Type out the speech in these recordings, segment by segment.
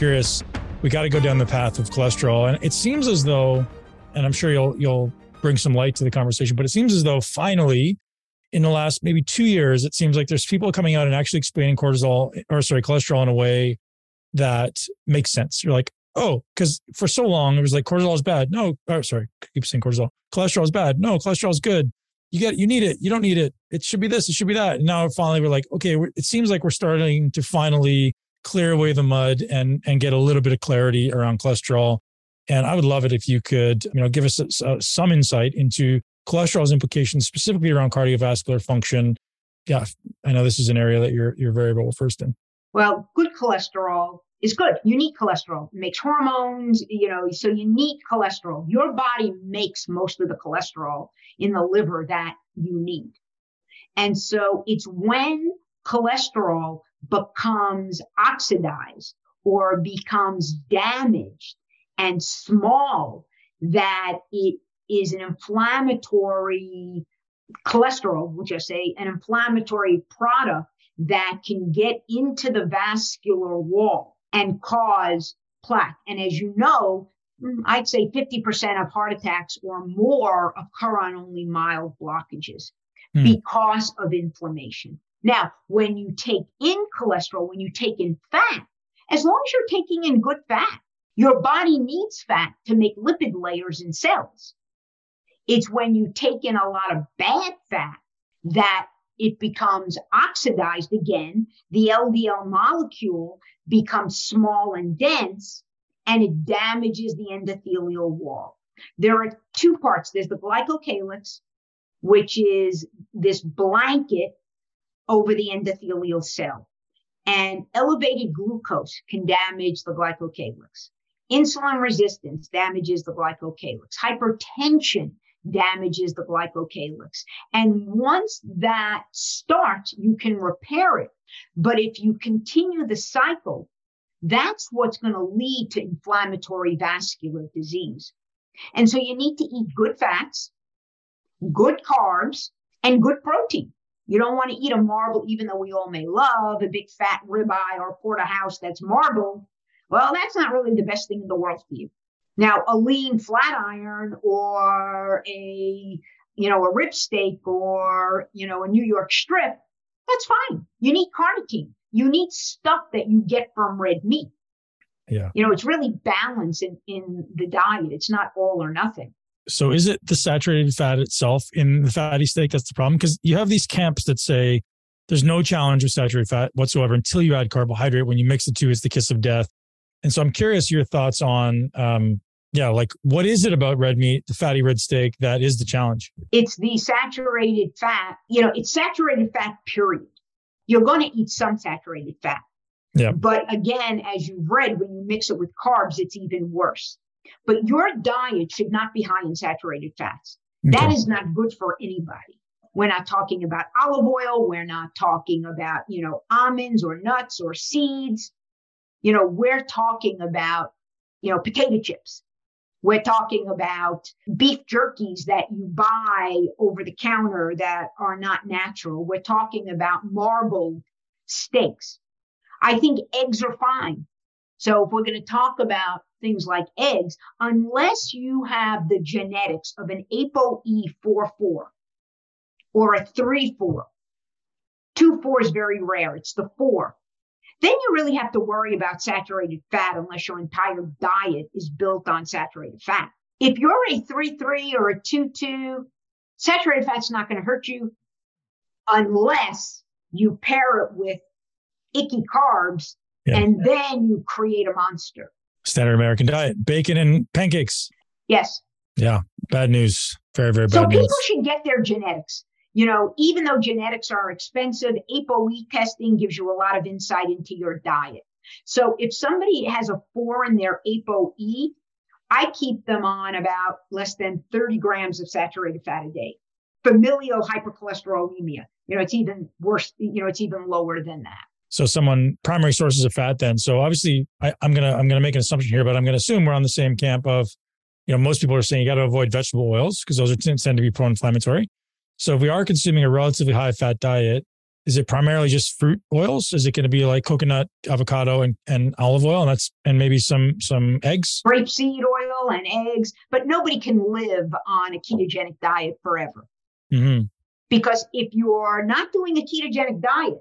curious, we got to go down the path of cholesterol. And it seems as though, and I'm sure you'll bring some light to the conversation, but it seems as though finally, in the last maybe 2 years, it seems like there's people coming out and actually explaining cholesterol in a way that makes sense. You're like, oh, because for so long, it was like, cortisol is bad. No, keep saying cortisol. Cholesterol is bad. No, cholesterol is good. You need it. You don't need it. It should be this. It should be that. And now finally, we're like, okay, it seems like we're starting to finally clear away the mud and get a little bit of clarity around cholesterol. And I would love it if you could, give us some insight into cholesterol's implications specifically around cardiovascular function. Yeah, I know this is an area that you're very well versed in. Well, good cholesterol is good. You need cholesterol. It makes hormones, so you need cholesterol. Your body makes most of the cholesterol in the liver that you need. And so it's when cholesterol becomes oxidized or becomes damaged and small that it is an inflammatory cholesterol, which I say an inflammatory product that can get into the vascular wall and cause plaque. And as you know, I'd say 50% of heart attacks or more occur on only mild blockages because of inflammation. Now, when you take in cholesterol, when you take in fat, as long as you're taking in good fat, your body needs fat to make lipid layers and cells. It's when you take in a lot of bad fat that it becomes oxidized again. The LDL molecule becomes small and dense, and it damages the endothelial wall. There are two parts. There's the glycocalyx, which is this blanket over the endothelial cell. And elevated glucose can damage the glycocalyx. Insulin resistance damages the glycocalyx. Hypertension damages the glycocalyx. And once that starts, you can repair it. But if you continue the cycle, that's what's going to lead to inflammatory vascular disease. And so you need to eat good fats, good carbs, and good protein. You don't want to eat a marble, even though we all may love a big fat ribeye or porterhouse that's marbled. Well, that's not really the best thing in the world for you. Now, a lean flat iron or a rib steak or, a New York strip, that's fine. You need carnitine. You need stuff that you get from red meat. Yeah. It's really balanced in the diet. It's not all or nothing. So is it the saturated fat itself in the fatty steak that's the problem? Because you have these camps that say there's no challenge with saturated fat whatsoever until you add carbohydrate. When you mix the two, it's the kiss of death. And so I'm curious your thoughts on, what is it about red meat, the fatty red steak, that is the challenge? It's the saturated fat. It's saturated fat, period. You're going to eat some saturated fat. Yeah. But again, as you've read, when you mix it with carbs, it's even worse. But your diet should not be high in saturated fats. That is not good for anybody. We're not talking about olive oil. We're not talking about, almonds or nuts or seeds. We're talking about, potato chips. We're talking about beef jerkies that you buy over the counter that are not natural. We're talking about marbled steaks. I think eggs are fine. So if we're going to talk about things like eggs, unless you have the genetics of an APOE 4x4 or a 3x4, 2x4 is very rare. It's the 4. Then you really have to worry about saturated fat unless your entire diet is built on saturated fat. If you're a 3x3 or a 2x2, saturated fat's not going to hurt you unless you pair it with icky carbs, and then you create a monster. Standard American diet, bacon and pancakes. Yes. Yeah. Bad news. Very, very bad news. So people should get their genetics. Even though genetics are expensive, APOE testing gives you a lot of insight into your diet. So if somebody has a 4 in their APOE, I keep them on about less than 30 grams of saturated fat a day. Familial hypercholesterolemia, it's even worse, it's even lower than that. So primary sources of fat then. So obviously I'm going to make an assumption here, but I'm going to assume we're on the same camp of, most people are saying you got to avoid vegetable oils because those tend to be pro-inflammatory. So if we are consuming a relatively high fat diet, Is it primarily just fruit oils? Is it going to be like coconut, avocado, and olive oil, and that's, and maybe some eggs? Grapeseed oil and eggs, but nobody can live on a ketogenic diet forever. Mm-hmm. Because if you're not doing a ketogenic diet,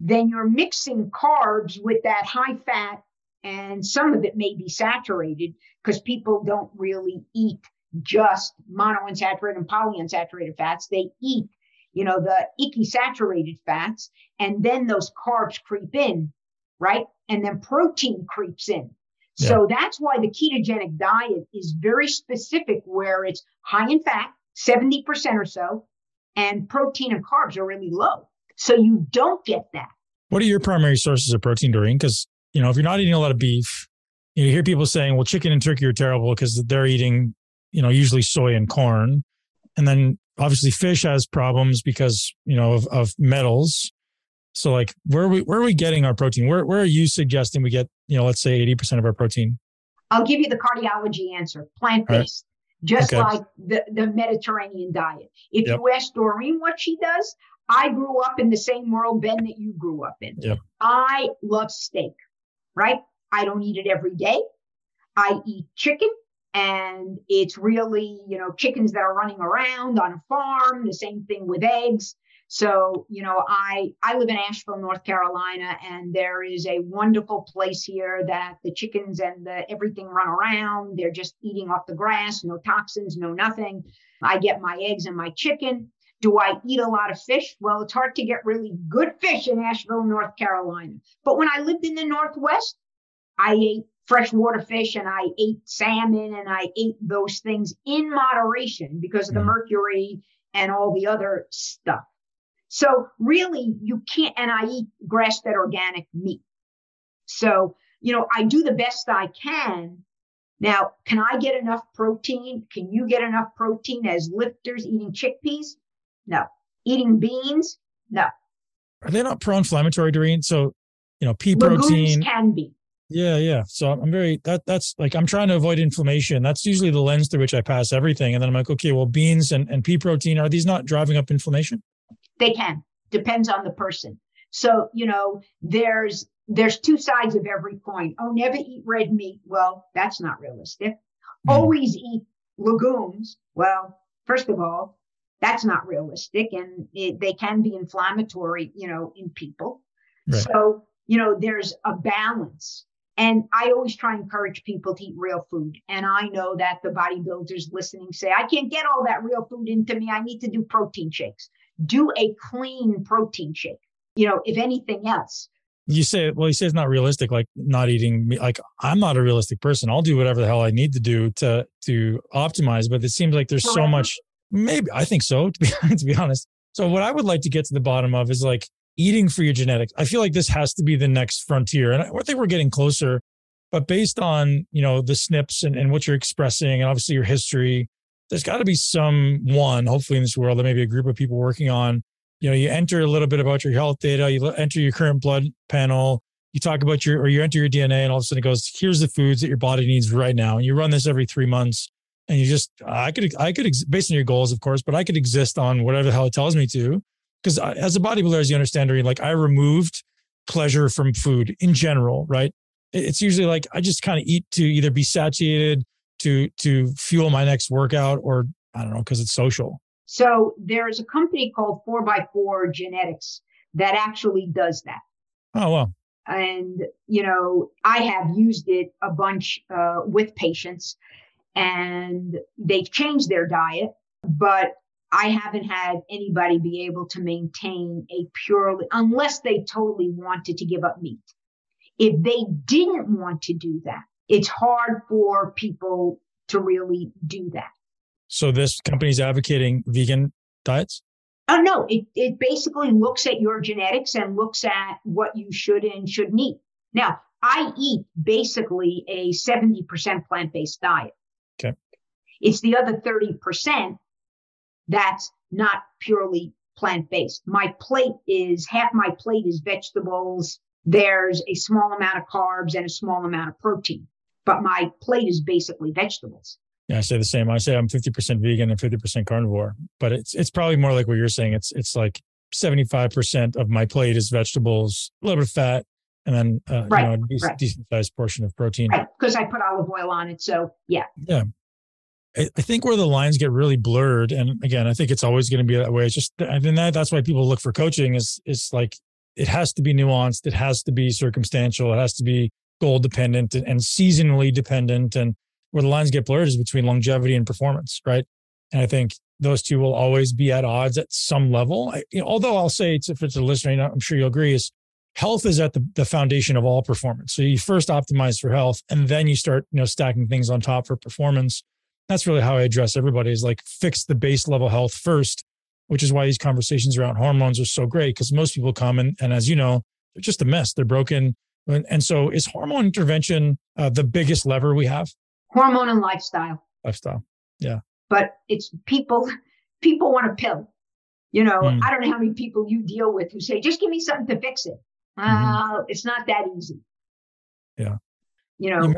then you're mixing carbs with that high fat, and some of it may be saturated because people don't really eat just monounsaturated and polyunsaturated fats. They eat, you know, the icky saturated fats, and then those carbs creep in, right? And then protein creeps in. Yeah. So that's why the ketogenic diet is very specific, where it's high in fat, 70% or so, and protein and carbs are really low. So you don't get that. What are your primary sources of protein, Doreen? Because, you know, if you're not eating a lot of beef, you hear people saying, well, chicken and turkey are terrible because they're eating, you know, usually soy and corn. And then obviously fish has problems because, you know, of metals. So like, where are we getting our protein? Where are you suggesting we get, you know, let's say 80% of our protein? I'll give you the cardiology answer, plant-based. Just okay. Like the Mediterranean diet. If yep. you ask Doreen what she does, I grew up in the same world, Ben, that you grew up in. Yep. I love steak, right? I don't eat it every day. I eat chicken, and it's really, you know, chickens that are running around on a farm, the same thing with eggs. So, you know, I live in Asheville, North Carolina, and there is a wonderful place here that the chickens and the everything run around. They're just eating off the grass, no toxins, no nothing. I get my eggs and my chicken. Do I eat a lot of fish? Well, it's hard to get really good fish in Asheville, North Carolina. But when I lived in the Northwest, I ate freshwater fish, and I ate salmon, and I ate those things in moderation because of the mercury and all the other stuff. So really you can't, and I eat grass-fed organic meat. So, you know, I do the best I can. Now, can I get enough protein? Can you get enough protein as lifters eating chickpeas? No. Eating beans? No. Are they not pro-inflammatory, Doreen? So, you know, pea protein. Can be. Yeah. Yeah. So I'm that's like, I'm trying to avoid inflammation. That's usually the lens through which I pass everything. And then I'm like, okay, well, beans and pea protein, are these not driving up inflammation? They can. Depends on the person. So, you know, there's two sides of every coin. Oh, never eat red meat. Well, that's not realistic. Always eat legumes. Well, first of all, that's not realistic. And they can be inflammatory, you know, in people. Right. So, you know, there's a balance. And I always try and encourage people to eat real food. And I know that the bodybuilders listening say, I can't get all that real food into me. I need to do protein shakes. Do a clean protein shake, you know, if anything else. You say it's not realistic, like not eating, like I'm not a realistic person. I'll do whatever the hell I need to do to optimize, but it seems like there's so much, maybe I think so, to be honest. So what I would like to get to the bottom of is like eating for your genetics. I feel like this has to be the next frontier. And I think we're getting closer, but based on, you know, the SNPs and what you're expressing and obviously your history, there's got to be someone, hopefully in this world, there may be a group of people working on, you know, you enter a little bit about your health data, you enter your current blood panel, you talk about your, or you enter your DNA, and all of a sudden it goes, here's the foods that your body needs right now. And you run this every 3 months, and you just, I could based on your goals, of course, but I could exist on whatever the hell it tells me to. Because as a bodybuilder, as you understand, like I removed pleasure from food in general, right? It's usually like, I just kind of eat to either be satiated, to fuel my next workout, or I don't know, because it's social. So there's a company called 4x4 Genetics that actually does that. Oh, wow. And, you know, I have used it a bunch with patients, and they've changed their diet, but I haven't had anybody be able to maintain a purely, unless they totally wanted to give up meat. If they didn't want to do that, it's hard for people to really do that. So this company's advocating vegan diets? Oh, no. It basically looks at your genetics and looks at what you should and shouldn't eat. Now, I eat basically a 70% plant-based diet. Okay. It's the other 30% that's not purely plant-based. Half my plate is vegetables. There's a small amount of carbs and a small amount of protein. But my plate is basically vegetables. Yeah, I say the same. I say I'm 50% vegan and 50% carnivore, but it's probably more like what you're saying. It's like 75% of my plate is vegetables, a little bit of fat, and then a decent sized portion of protein. Right, because I put olive oil on it. So yeah. Yeah. I think where the lines get really blurred, and again, I think it's always going to be that way. It's just, I mean, that's why people look for coaching is it's like, it has to be nuanced. It has to be circumstantial. It has to be goal dependent and seasonally dependent. And where the lines get blurred is between longevity and performance, right? And I think those two will always be at odds at some level. Although I'll say, if it's a listener, I'm sure you'll agree, is health is at the foundation of all performance. So you first optimize for health, and then you start stacking things on top for performance. That's really how I address everybody is like fix the base level health first, which is why these conversations around hormones are so great because most people come and as you know, they're just a mess. They're broken. And so is hormone intervention the biggest lever we have? Hormone and lifestyle. Lifestyle. Yeah. But it's people want a pill. I don't know how many people you deal with who say, just give me something to fix it. It's not that easy. Yeah. You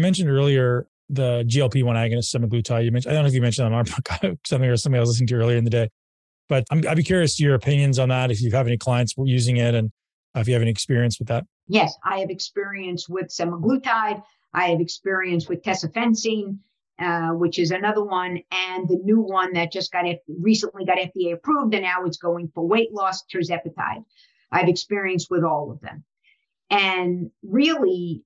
mentioned earlier the GLP-1 agonist, semaglutide. I don't know if you mentioned on our something or somebody I was listening to earlier in the day, but I'd be curious to your opinions on that. If you have any clients using it and if you have any experience with that. Yes, I have experience with semaglutide. I have experience with tesofensine, which is another one. And the new one that just recently got FDA approved and now it's going for weight loss, tirzepatide. I've experienced with all of them. And really,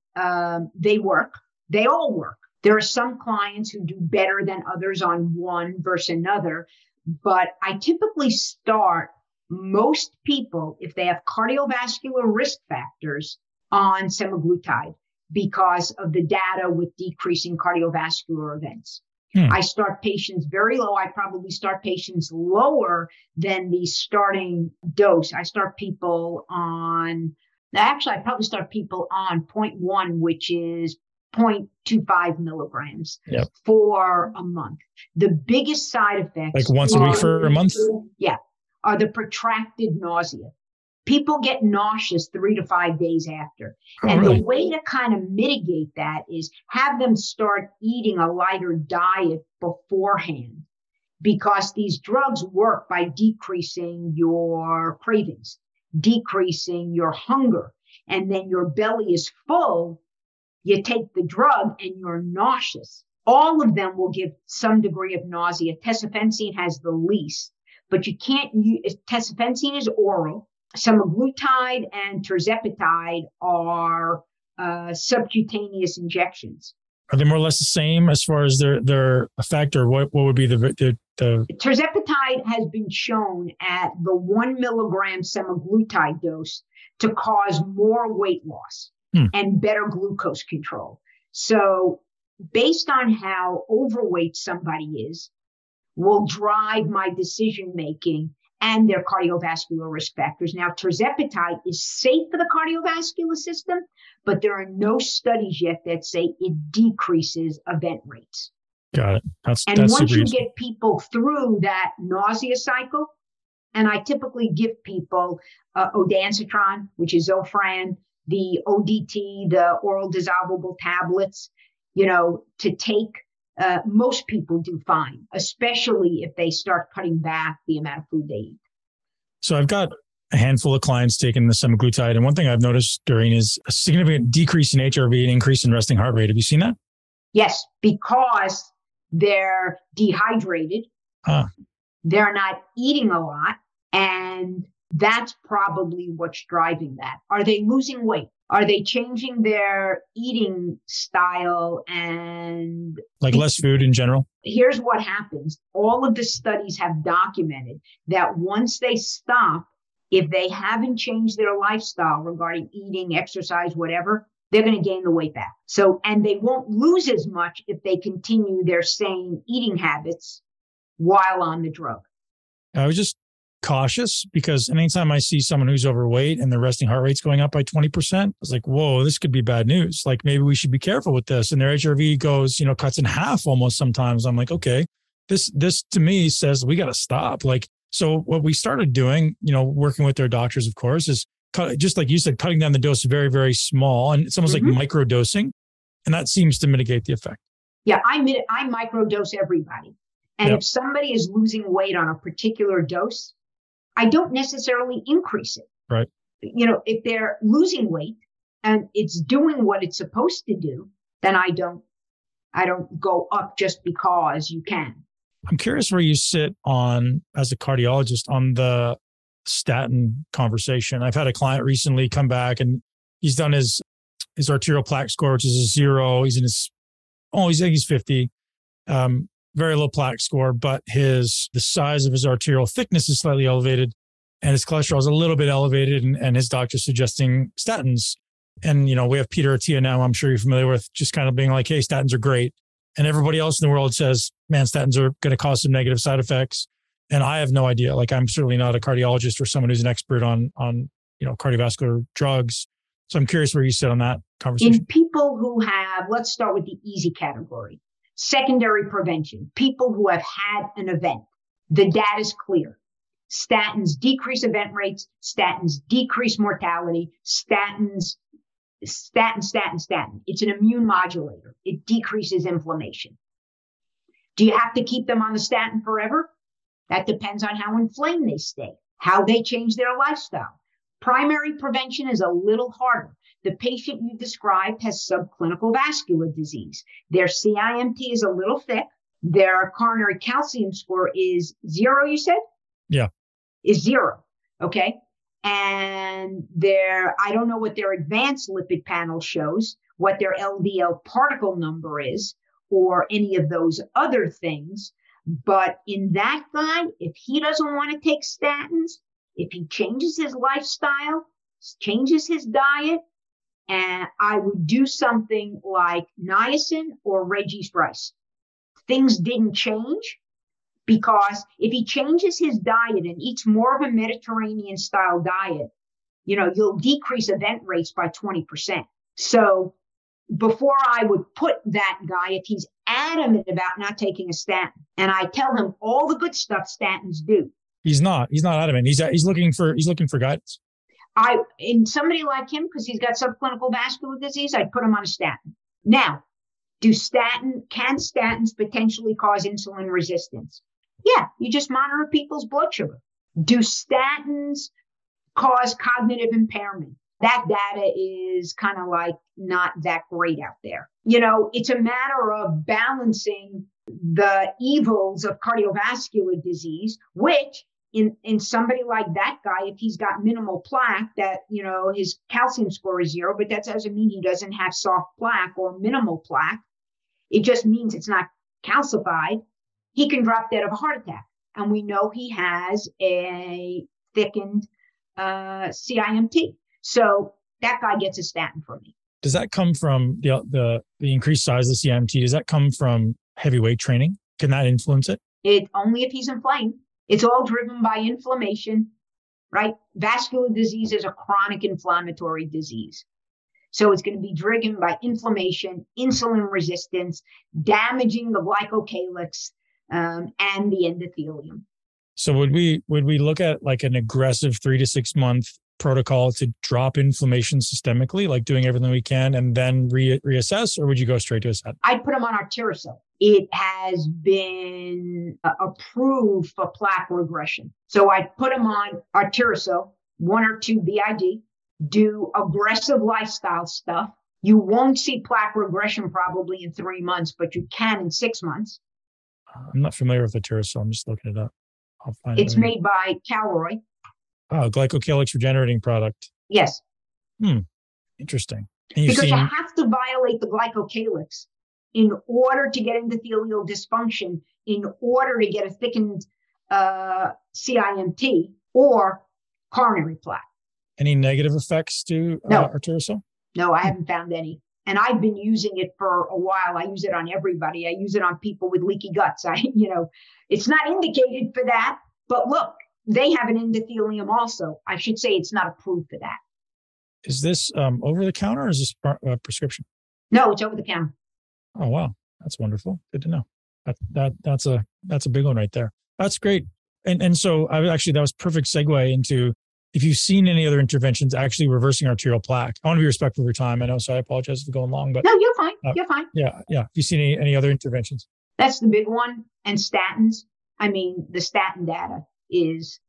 they work. They all work. There are some clients who do better than others on one versus another, but I typically start most people, if they have cardiovascular risk factors, on semaglutide because of the data with decreasing cardiovascular events. I start patients very low. I probably start patients lower than the starting dose. I probably start people on 0.1, which is 0.25 milligrams for a month. The biggest side effects, like once a week for a month, are the protracted nausea. People get nauseous 3 to 5 days after. The way to kind of mitigate that is have them start eating a lighter diet beforehand, because these drugs work by decreasing your cravings, decreasing your hunger, and then your belly is full. You take the drug and you're nauseous. All of them will give some degree of nausea. Tesofensine has the least, but you can't use tesofensine is oral. Semaglutide and tirzepatide are subcutaneous injections. Are they more or less the same as far as their effect, or what would be the tirzepatide has been shown at the 1 milligram semaglutide dose to cause more weight loss and better glucose control. So based on how overweight somebody is will drive my decision-making and their cardiovascular risk factors. Now, tirzepatide is safe for the cardiovascular system, but there are no studies yet that say it decreases event rates. Got it. That's once you get people through that nausea cycle, and I typically give people odansetron, which is Zofran, the ODT, the oral dissolvable tablets, to take, most people do fine, especially if they start cutting back the amount of food they eat. So I've got a handful of clients taking the semaglutide. And one thing I've noticed, Doreen, is a significant decrease in HRV and increase in resting heart rate. Have you seen that? Yes, because they're dehydrated. They're not eating a lot. And that's probably what's driving that. Are they losing weight? Are they changing their eating style and like less food in general? Here's what happens. All of the studies have documented that once they stop, if they haven't changed their lifestyle regarding eating, exercise, whatever, they're going to gain the weight back. So, and they won't lose as much if they continue their same eating habits while on the drug. I was just cautious because anytime I see someone who's overweight and their resting heart rate's going up by 20%, I was like, whoa, this could be bad news. Like maybe we should be careful with this. And their HRV goes, cuts in half almost sometimes. I'm like, okay, this to me says we got to stop. Like, so what we started doing, working with their doctors, of course, is just like you said, cutting down the dose very, very small. And it's almost like micro dosing. And that seems to mitigate the effect. Yeah. I microdose everybody. And if somebody is losing weight on a particular dose, I don't necessarily increase it. Right. You know, if they're losing weight and it's doing what it's supposed to do, then I don't go up just because you can. I'm curious where you sit on, as a cardiologist, on the statin conversation. I've had a client recently come back and he's done his arterial plaque score, which is a 0. He's in his, I think he's 50. Very low plaque score, but the size of his arterial thickness is slightly elevated and his cholesterol is a little bit elevated, and his doctor's suggesting statins. And, you know, we have Peter Attia now, I'm sure you're familiar with, just kind of being like, hey, statins are great. And everybody else in the world says, man, statins are going to cause some negative side effects. And I have no idea. Like, I'm certainly not a cardiologist or someone who's an expert on, you know, cardiovascular drugs. So I'm curious where you sit on that conversation. In people who have, let's start with the easy category. Secondary prevention, people who have had an event, the data is clear. Statins decrease event rates, statins decrease mortality, statin. It's an immune modulator. It decreases inflammation. Do you have to keep them on the statin forever? That depends on how inflamed they stay, how they change their lifestyle. Primary prevention is a little harder. The patient you described has subclinical vascular disease. Their CIMT is a little thick. Their coronary calcium score is 0, you said? Yeah. Is 0. Okay. And I don't know what their advanced lipid panel shows, what their LDL particle number is, or any of those other things. But in that guy, if he doesn't want to take statins, if he changes his lifestyle, changes his diet, and I would do something like niacin or Reggie's rice. Things didn't change, because if he changes his diet and eats more of a Mediterranean style diet, you know, you'll decrease event rates by 20%. So before I would put that guy, if he's adamant about not taking a statin, and I tell him all the good stuff statins do. He's not adamant. He's looking for guidance. In somebody like him, because he's got subclinical vascular disease, I'd put him on a statin. Now, can statins potentially cause insulin resistance? Yeah, you just monitor people's blood sugar. Do statins cause cognitive impairment? That data is kind of like not that great out there. You know, it's a matter of balancing the evils of cardiovascular disease, which in somebody like that guy, if he's got minimal plaque, that, you know, his calcium score is 0, but that doesn't mean he doesn't have soft plaque or minimal plaque. It just means it's not calcified. He can drop dead of a heart attack. And we know he has a thickened CIMT. So that guy gets a statin for me. Does that come from the increased size of the CIMT? Does that come from heavyweight training? Can that influence it? It only if he's inflamed. It's all driven by inflammation, right? Vascular disease is a chronic inflammatory disease. So it's going to be driven by inflammation, insulin resistance, damaging the glycocalyx and the endothelium. So would we look at like an aggressive 3 to 6 month protocol to drop inflammation systemically, like doing everything we can and then reassess, or would you go straight to a statin? I'd put them on Arterosil. It has been approved for plaque regression. So I'd put them on Arterosil, 1 or 2 BID, do aggressive lifestyle stuff. You won't see plaque regression probably in 3 months, but you can in 6 months. I'm not familiar with Arterosil. I'm just looking it up. I'll find it's made by Calroy. Oh, glycocalyx regenerating product. Yes. Interesting. You have to violate the glycocalyx in order to get endothelial dysfunction, in order to get a thickened CIMT or coronary plaque. Any negative effects to Arterosil? No, I haven't found any. And I've been using it for a while. I use it on everybody. I use it on people with leaky guts. It's not indicated for that, but look, they have an endothelium also. I should say it's not approved for that. Is this over the counter or is this prescription? No, it's over the counter. Oh, wow. That's wonderful. Good to know. That's a big one right there. That's great. And so that was perfect segue into, if you've seen any other interventions actually reversing arterial plaque. I want to be respectful of your time. I know, so I apologize for going long, but no, you're fine. You're fine. Yeah. Yeah. Have you seen any other interventions? That's the big one. And statins. I mean, the statin data is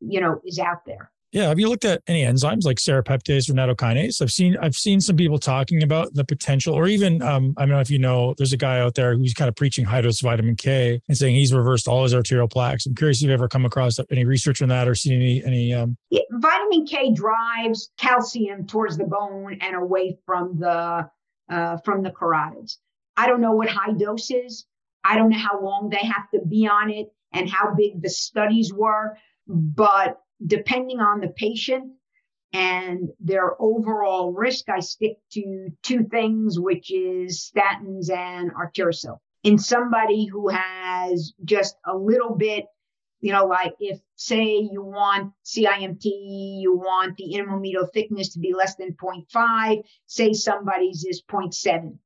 out there. Yeah. Have you looked at any enzymes like serrapeptase or natokinase? I've seen some people talking about the potential, or even, I don't know if you know, there's a guy out there who's kind of preaching high-dose vitamin K and saying he's reversed all his arterial plaques. I'm curious if you've ever come across any research on that or seen any. Yeah, vitamin K drives calcium towards the bone and away from the carotids. I don't know what high dose is. I don't know how long they have to be on it and how big the studies were, but depending on the patient and their overall risk, I stick to two things, which is statins and Arterosil. In somebody who has just a little bit, like if, say, you want CIMT, you want the intrametal thickness to be less than 0.5, say somebody's is 0.7.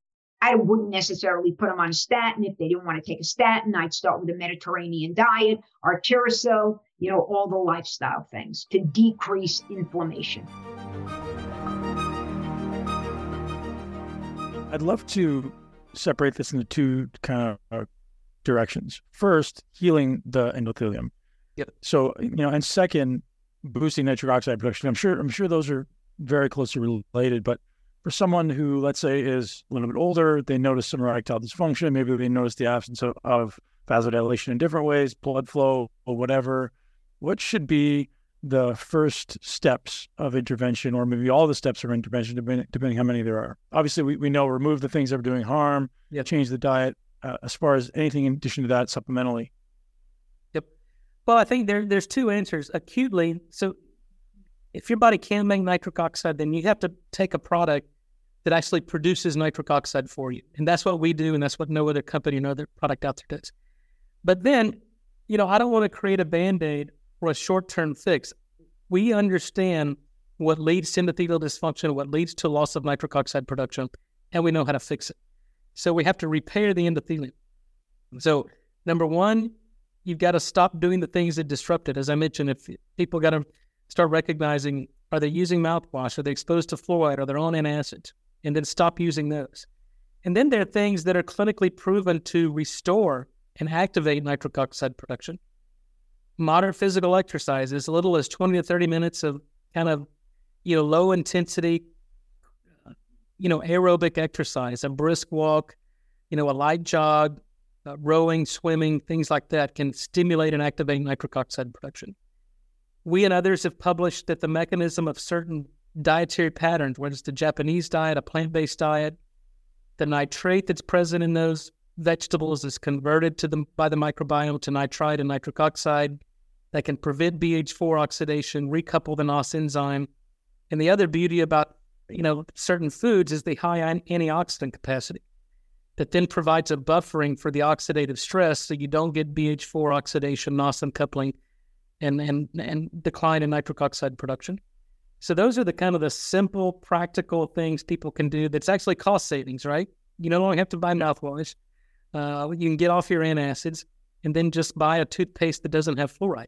I wouldn't necessarily put them on a statin. If they didn't want to take a statin, I'd start with a Mediterranean diet, Arterosil, all the lifestyle things to decrease inflammation. I'd love to separate this into two kind of directions. First, healing the endothelium. Yep. So, and second, boosting nitric oxide production. I'm sure those are very closely related, but for someone who, let's say, is a little bit older, they notice some erectile dysfunction, maybe they notice the absence of vasodilation in different ways, blood flow, or whatever. What should be the first steps of intervention, or maybe all the steps of intervention, depending how many there are? Obviously, we know remove the things that are doing harm, change the diet, as far as anything in addition to that supplementally. Yep. Well, I think there's two answers. Acutely, so if your body can make nitric oxide, then you have to take a product that actually produces nitric oxide for you. And that's what we do, and that's what no other company or no other product out there does. But then, I don't want to create a Band-Aid or a short-term fix. We understand what leads to endothelial dysfunction, what leads to loss of nitric oxide production, and we know how to fix it. So we have to repair the endothelium. So number one, you've got to stop doing the things that disrupt it. As I mentioned, if people got to start recognizing, are they using mouthwash? Are they exposed to fluoride? Are they on antacids? And then stop using those. And then there are things that are clinically proven to restore and activate nitric oxide production. Moderate physical exercise, as little as 20 to 30 minutes of kind of, low intensity, aerobic exercise, a brisk walk, a light jog, rowing, swimming, things like that can stimulate and activate nitric oxide production. We and others have published that the mechanism of certain dietary patterns, whether it's the Japanese diet, a plant-based diet, the nitrate that's present in those vegetables is converted by the microbiome to nitrite and nitric oxide that can prevent BH4 oxidation, recouple the NOS enzyme. And the other beauty about, certain foods is the high antioxidant capacity that then provides a buffering for the oxidative stress so you don't get BH4 oxidation, NOS uncoupling, and decline in nitric oxide production. So those are the kind of the simple, practical things people can do that's actually cost savings, right? You no longer have to buy mouthwash. You can get off your antacids and then just buy a toothpaste that doesn't have fluoride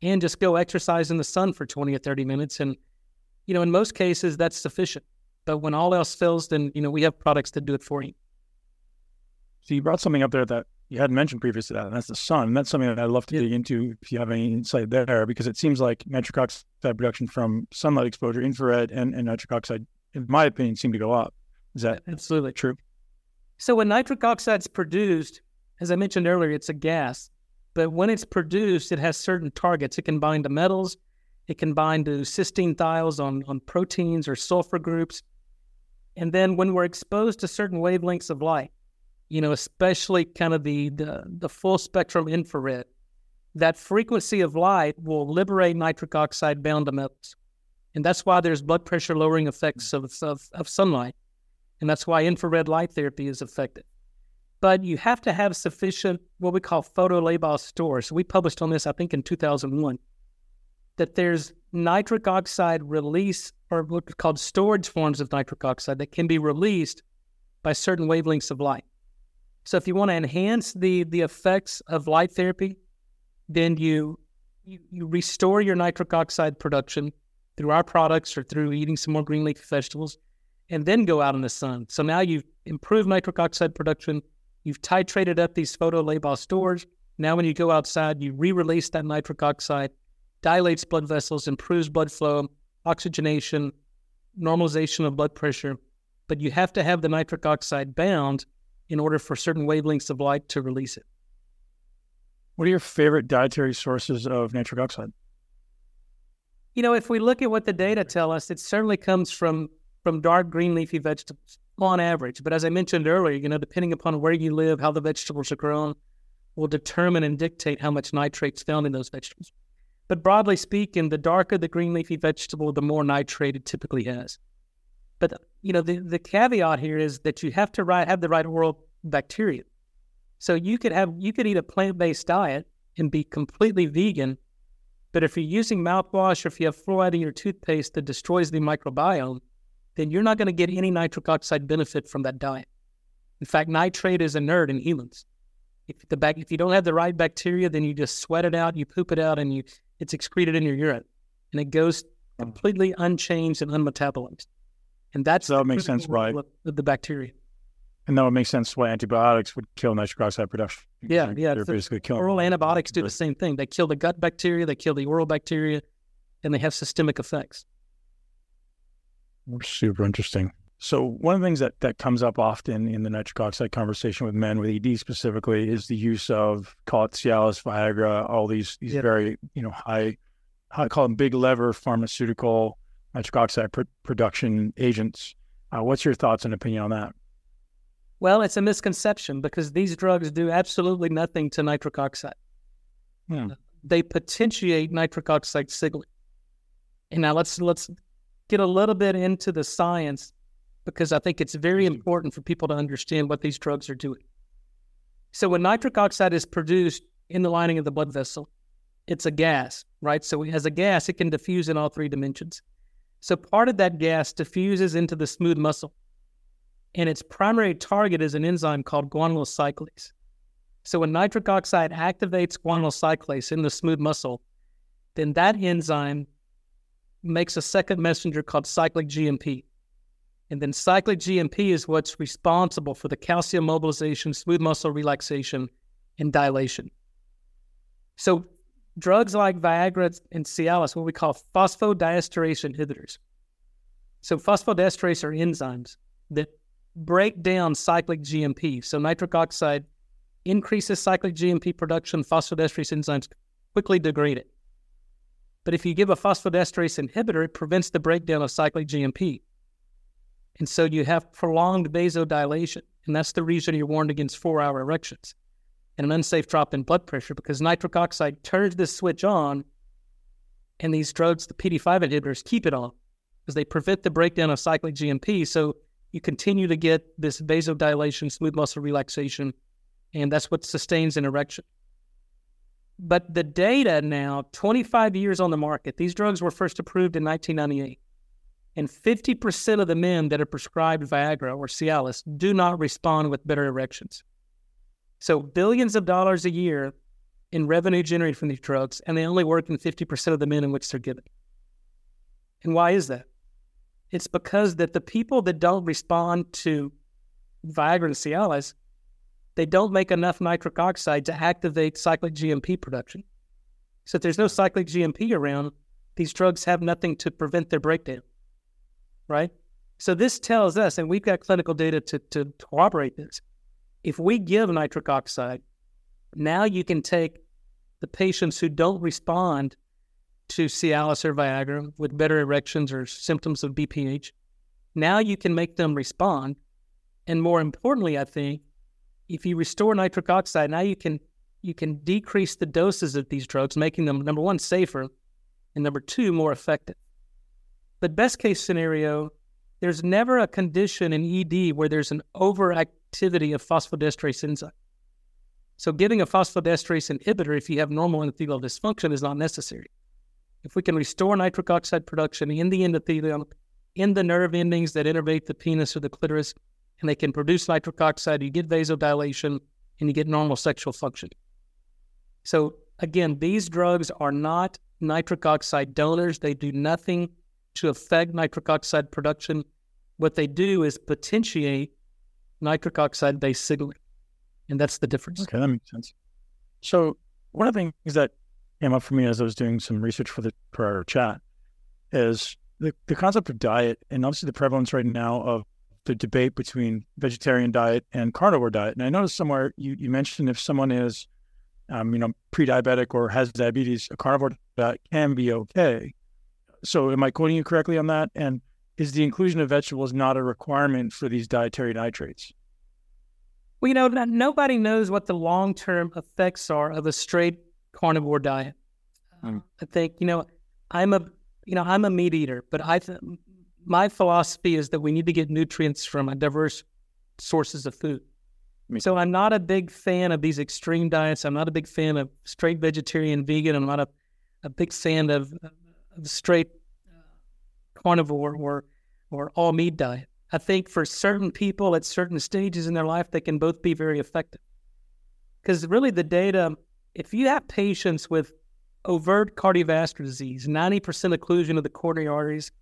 and just go exercise in the sun for 20 or 30 minutes. And, in most cases, that's sufficient. But when all else fails, then, we have products that do it for you. So you brought something up there that you hadn't mentioned previous to that, and that's the sun. And that's something that I'd love to dig into if you have any insight there, because it seems like nitric oxide production from sunlight exposure, infrared, and nitric oxide, in my opinion, seem to go up. Is that absolutely true? So when nitric oxide's produced, as I mentioned earlier, it's a gas. But when it's produced, it has certain targets. It can bind to metals. It can bind to cysteine thiols on proteins or sulfur groups. And then when we're exposed to certain wavelengths of light, especially kind of the full spectrum infrared, that frequency of light will liberate nitric oxide bound to metals. And that's why there's blood pressure lowering effects of sunlight. And that's why infrared light therapy is effective. But you have to have sufficient, what we call photolabile stores. We published on this, I think, in 2001, that there's nitric oxide release, or what's called storage forms of nitric oxide that can be released by certain wavelengths of light. So if you want to enhance the effects of light therapy, then you restore your nitric oxide production through our products or through eating some more green leafy vegetables, and then go out in the sun. So now you've improved nitric oxide production. You've titrated up these photolabile stores. Now when you go outside, you re-release that nitric oxide dilates blood vessels, improves blood flow, oxygenation, normalization of blood pressure. But you have to have the nitric oxide bound in order for certain wavelengths of light to release it. What are your favorite dietary sources of nitric oxide? You know, if we look at what the data tell us, it certainly comes from dark green leafy vegetables on average. But as I mentioned earlier, you know, depending upon where you live, how the vegetables are grown will determine and dictate how much nitrate's found in those vegetables. But broadly speaking, the darker the green leafy vegetable, the more nitrate it typically has. But, you know, the caveat here is that you have to have the right oral bacteria. So you could eat a plant-based diet and be completely vegan, but if you're using mouthwash or if you have fluoride in your toothpaste that destroys the microbiome, then you're not going to get any nitric oxide benefit from that diet. In fact, nitrate is inert in humans. If you don't have the right bacteria, then you just sweat it out, you poop it out, and it's excreted in your urine, and it goes completely unchanged and unmetabolized. And that makes sense, right? The bacteria. And that would make sense why antibiotics would kill nitric oxide production. Yeah. They're basically killing oral antibiotics do the same thing. They kill the gut bacteria, they kill the oral bacteria, and they have systemic effects. Super interesting. So one of the things that comes up often in the nitric oxide conversation with men with ED specifically is the use of, call it Cialis, Viagra, all these very, you know, high, I call them big lever pharmaceutical nitric oxide production agents. What's your thoughts and opinion on that? Well, it's a misconception because these drugs do absolutely nothing to nitric oxide. Yeah. They potentiate nitric oxide signaling. And now let's get a little bit into the science because I think it's very important for people to understand what these drugs are doing. So when nitric oxide is produced in the lining of the blood vessel, it's a gas, right? So as a gas, it can diffuse in all three dimensions. So part of that gas diffuses into the smooth muscle, and its primary target is an enzyme called guanylyl cyclase. So when nitric oxide activates guanylyl cyclase in the smooth muscle, then that enzyme makes a second messenger called cyclic GMP. And then cyclic GMP is what's responsible for the calcium mobilization, smooth muscle relaxation, and dilation. So drugs like Viagra and Cialis, what we call phosphodiesterase inhibitors. So phosphodiesterase are enzymes that break down cyclic GMP. So nitric oxide increases cyclic GMP production, phosphodiesterase enzymes quickly degrade it. But if you give a phosphodiesterase inhibitor, it prevents the breakdown of cyclic GMP. And so you have prolonged vasodilation, and that's the reason you're warned against 4-hour erections and an unsafe drop in blood pressure because nitric oxide turns this switch on, and these drugs, the PD-5 inhibitors, keep it on because they prevent the breakdown of cyclic GMP. So you continue to get this vasodilation, smooth muscle relaxation, and that's what sustains an erection. But the data now, 25 years on the market, these drugs were first approved in 1998, and 50% of the men that are prescribed Viagra or Cialis do not respond with better erections. So billions of dollars a year in revenue generated from these drugs, and they only work in 50% of the men in which they're given. And why is that? It's because that the people that don't respond to Viagra and Cialis, they don't make enough nitric oxide to activate cyclic GMP production. So if there's no cyclic GMP around, these drugs have nothing to prevent their breakdown, right? So this tells us, and we've got clinical data to corroborate this, if we give nitric oxide, now you can take the patients who don't respond to Cialis or Viagra with better erections or symptoms of BPH. Now you can make them respond. And more importantly, I think, if you restore nitric oxide, now you can decrease the doses of these drugs, making them, number one, safer, and number two, more effective. But best case scenario, there's never a condition in ED where there's an overactivity of phosphodiesterase enzyme. So giving a phosphodiesterase inhibitor, if you have normal endothelial dysfunction, is not necessary. If we can restore nitric oxide production in the endothelium, in the nerve endings that innervate the penis or the clitoris, and they can produce nitric oxide, you get vasodilation, and you get normal sexual function. So again, these drugs are not nitric oxide donors. They do nothing to affect nitric oxide production. What they do is potentiate nitric oxide-based signaling, and that's the difference. Okay, that makes sense. So one of the things that came up for me as I was doing some research for the prior chat is the concept of diet, and obviously the prevalence right now of the debate between vegetarian diet and carnivore diet. And I noticed somewhere you mentioned if someone is, pre-diabetic or has diabetes, a carnivore diet can be okay. So am I quoting you correctly on that? And is the inclusion of vegetables not a requirement for these dietary nitrates? Well, nobody knows what the long-term effects are of a straight carnivore diet. I think, I'm a meat eater, but my philosophy is that we need to get nutrients from diverse sources of food. So I'm not a big fan of these extreme diets. I'm not a big fan of straight vegetarian, vegan. I'm not a big fan of straight carnivore or all meat diet. I think for certain people at certain stages in their life, they can both be very effective. Because really the data, if you have patients with overt cardiovascular disease, 90% occlusion of the coronary arteries,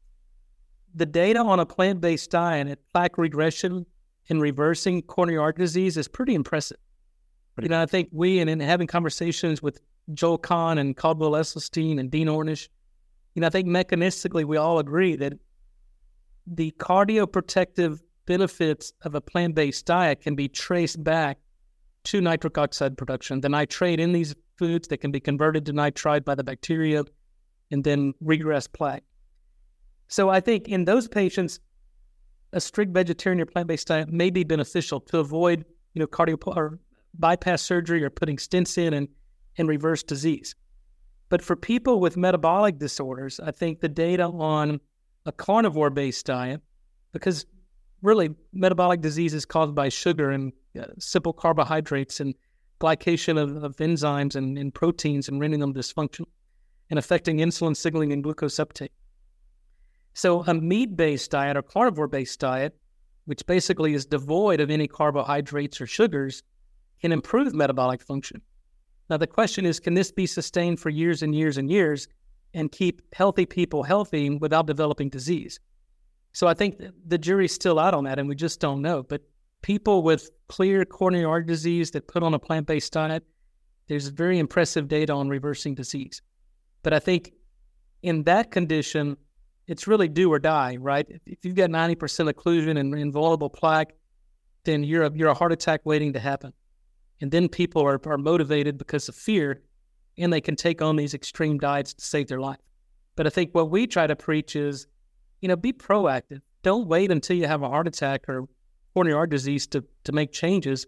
the data on a plant-based diet at plaque regression and reversing coronary artery disease is pretty impressive. I think in having conversations with Joel Kahn and Caldwell Esselstyn and Dean Ornish, I think mechanistically we all agree that the cardioprotective benefits of a plant-based diet can be traced back to nitric oxide production. The nitrate in these foods that can be converted to nitride by the bacteria and then regress plaque. So I think in those patients, a strict vegetarian or plant-based diet may be beneficial to avoid, cardio or bypass surgery or putting stents in and reverse disease. But for people with metabolic disorders, I think the data on a carnivore-based diet, because really metabolic disease is caused by sugar and simple carbohydrates and glycation of enzymes and proteins and rendering them dysfunctional and affecting insulin signaling and glucose uptake. So a meat-based diet or carnivore-based diet, which basically is devoid of any carbohydrates or sugars, can improve metabolic function. Now the question is, can this be sustained for years and years and years and keep healthy people healthy without developing disease? So I think the jury's still out on that, and we just don't know. But people with clear coronary artery disease that put on a plant-based diet, there's very impressive data on reversing disease. But I think in that condition, it's really do or die, right? If you've got 90% occlusion and vulnerable plaque, then you're a heart attack waiting to happen. And then people are motivated because of fear, and they can take on these extreme diets to save their life. But I think what we try to preach is, be proactive. Don't wait until you have a heart attack or coronary artery disease to make changes.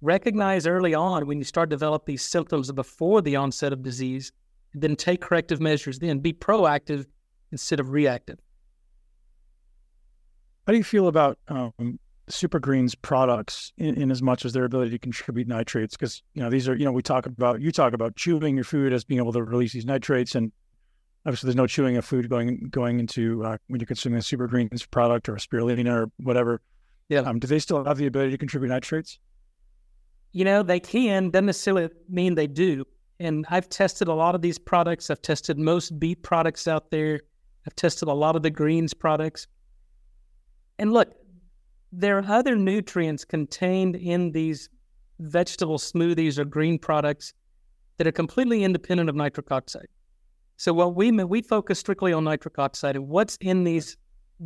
Recognize early on when you start to develop these symptoms before the onset of disease, and then take corrective measures then. Be proactive instead of reactive. How do you feel about Supergreen's products in as much as their ability to contribute nitrates? Because, these are, you talk about chewing your food as being able to release these nitrates, and obviously there's no chewing of food going into when you're consuming a Supergreen's product or a spirulina or whatever. Yeah. Do they still have the ability to contribute nitrates? They can. Doesn't necessarily mean they do. And I've tested a lot of these products. I've tested most beet products out there. I've tested a lot of the greens products. And look, there are other nutrients contained in these vegetable smoothies or green products that are completely independent of nitric oxide. So what we focus strictly on nitric oxide and what's in these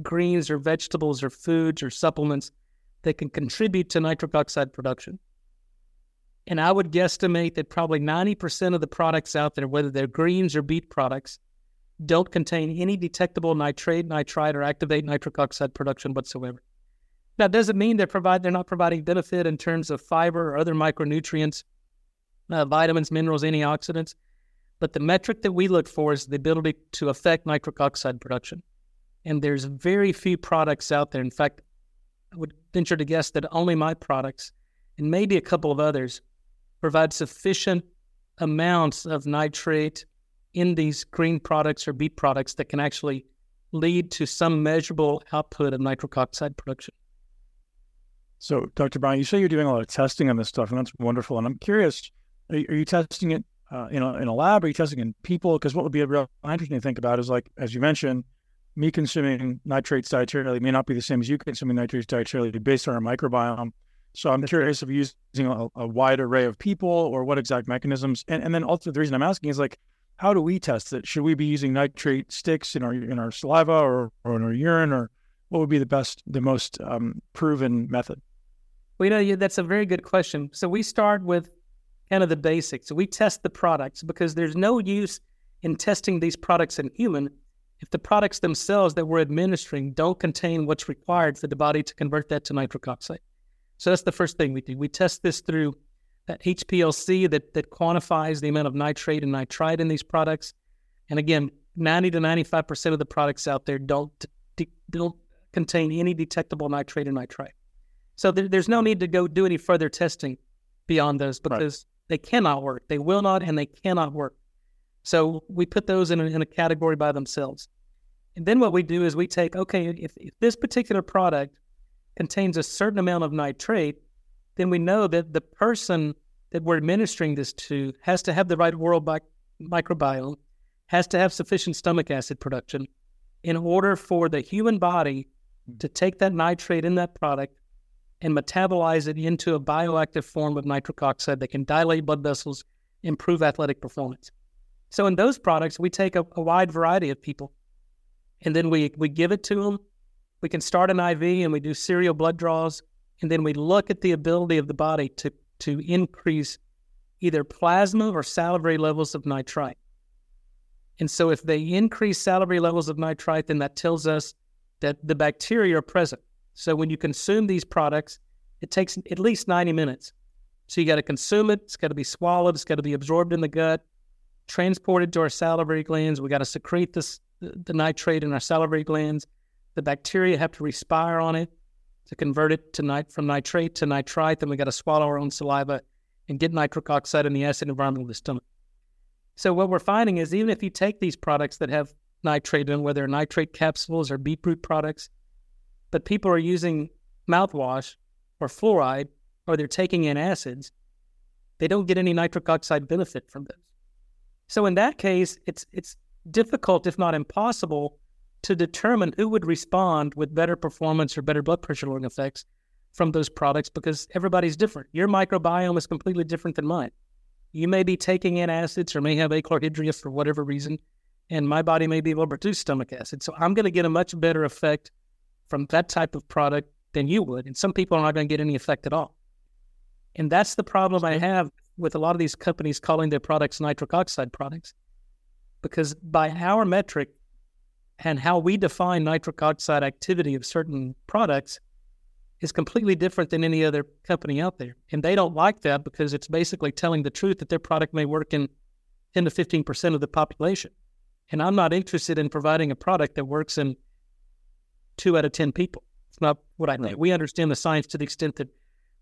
greens or vegetables or foods or supplements that can contribute to nitric oxide production. And I would guesstimate that probably 90% of the products out there, whether they're greens or beet products, don't contain any detectable nitrate, nitride, or activate nitric oxide production whatsoever. Now, it doesn't mean they're not providing benefit in terms of fiber or other micronutrients, vitamins, minerals, antioxidants. But the metric that we look for is the ability to affect nitric oxide production. And there's very few products out there. In fact, I would venture to guess that only my products and maybe a couple of others provide sufficient amounts of nitrate in these green products or beet products that can actually lead to some measurable output of nitric oxide production. So, Dr. Bryan, you say you're doing a lot of testing on this stuff, and that's wonderful. And I'm curious, are you testing it in a lab? Are you testing it in people? Because what would be a real interesting to think about is, like, as you mentioned, me consuming nitrates dietarily may not be the same as you consuming nitrates dietarily based on our microbiome. So I'm curious if you're using a wide array of people or what exact mechanisms. And then also the reason I'm asking is like, how do we test it? Should we be using nitrate sticks in our saliva or in our urine, or what would be the most proven method? Well, that's a very good question. So we start with kind of the basics. So we test the products because there's no use in testing these products in human if the products themselves that we're administering don't contain what's required for the body to convert that to nitric oxide. So that's the first thing we do. We test this through HPLC that quantifies the amount of nitrate and nitrite in these products. And again, 90 to 95% of the products out there don't contain any detectable nitrate and nitrite. So there's no need to go do any further testing beyond those because They cannot work. They will not and they cannot work. So we put those in a category by themselves. And then what we do is we take, if this particular product contains a certain amount of nitrate, then we know that the person that we're administering this to has to have the right oral microbiome, has to have sufficient stomach acid production in order for the human body to take that nitrate in that product and metabolize it into a bioactive form of nitric oxide that can dilate blood vessels, improve athletic performance. So in those products, we take a wide variety of people, and then we give it to them. We can start an IV, and we do serial blood draws. And then we look at the ability of the body to increase either plasma or salivary levels of nitrite. And so if they increase salivary levels of nitrite, then that tells us that the bacteria are present. So when you consume these products, it takes at least 90 minutes. So you got to consume it. It's got to be swallowed. It's got to be absorbed in the gut, transported to our salivary glands. We got to secrete the nitrate in our salivary glands. The bacteria have to respire on it to convert it from nitrate to nitrite, then we got to swallow our own saliva and get nitric oxide in the acid environment of the stomach. So what we're finding is even if you take these products that have nitrate in, whether nitrate capsules or beetroot products, but people are using mouthwash or fluoride or they're taking in acids, they don't get any nitric oxide benefit from those. So in that case, it's difficult, if not impossible, to determine who would respond with better performance or better blood pressure lowering effects from those products because everybody's different. Your microbiome is completely different than mine. You may be taking in acids or may have achlorhydria for whatever reason, and my body may be able to produce stomach acid. So I'm going to get a much better effect from that type of product than you would, and some people are not going to get any effect at all. And that's the problem I have with a lot of these companies calling their products nitric oxide products because by our metric, and how we define nitric oxide activity of certain products is completely different than any other company out there. And they don't like that because it's basically telling the truth that their product may work in 10 to 15% of the population. And I'm not interested in providing a product that works in 2 out of 10 people. It's not what I think. Right. We understand the science to the extent that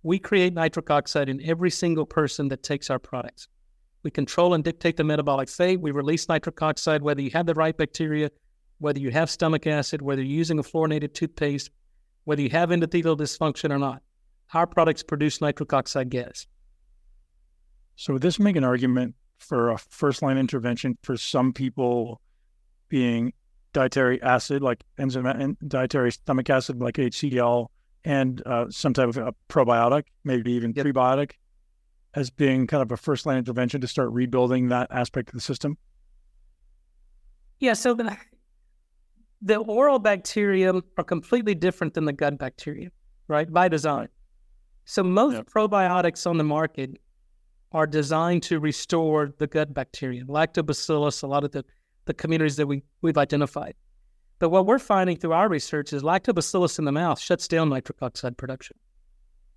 we create nitric oxide in every single person that takes our products. We control and dictate the metabolic fate. We release nitric oxide, whether you have the right bacteria, whether you have stomach acid, whether you're using a fluorinated toothpaste, whether you have endothelial dysfunction or not. Our products produce nitric oxide gas. So would this make an argument for a first-line intervention for some people being dietary acid, like enzyme and dietary stomach acid, like HCl, and some type of a probiotic, maybe even prebiotic, as being kind of a first-line intervention to start rebuilding that aspect of the system? Yeah, so the oral bacteria are completely different than the gut bacteria, right? By design. So most probiotics on the market are designed to restore the gut bacteria, lactobacillus, a lot of the communities that we've identified. But what we're finding through our research is lactobacillus in the mouth shuts down nitric oxide production.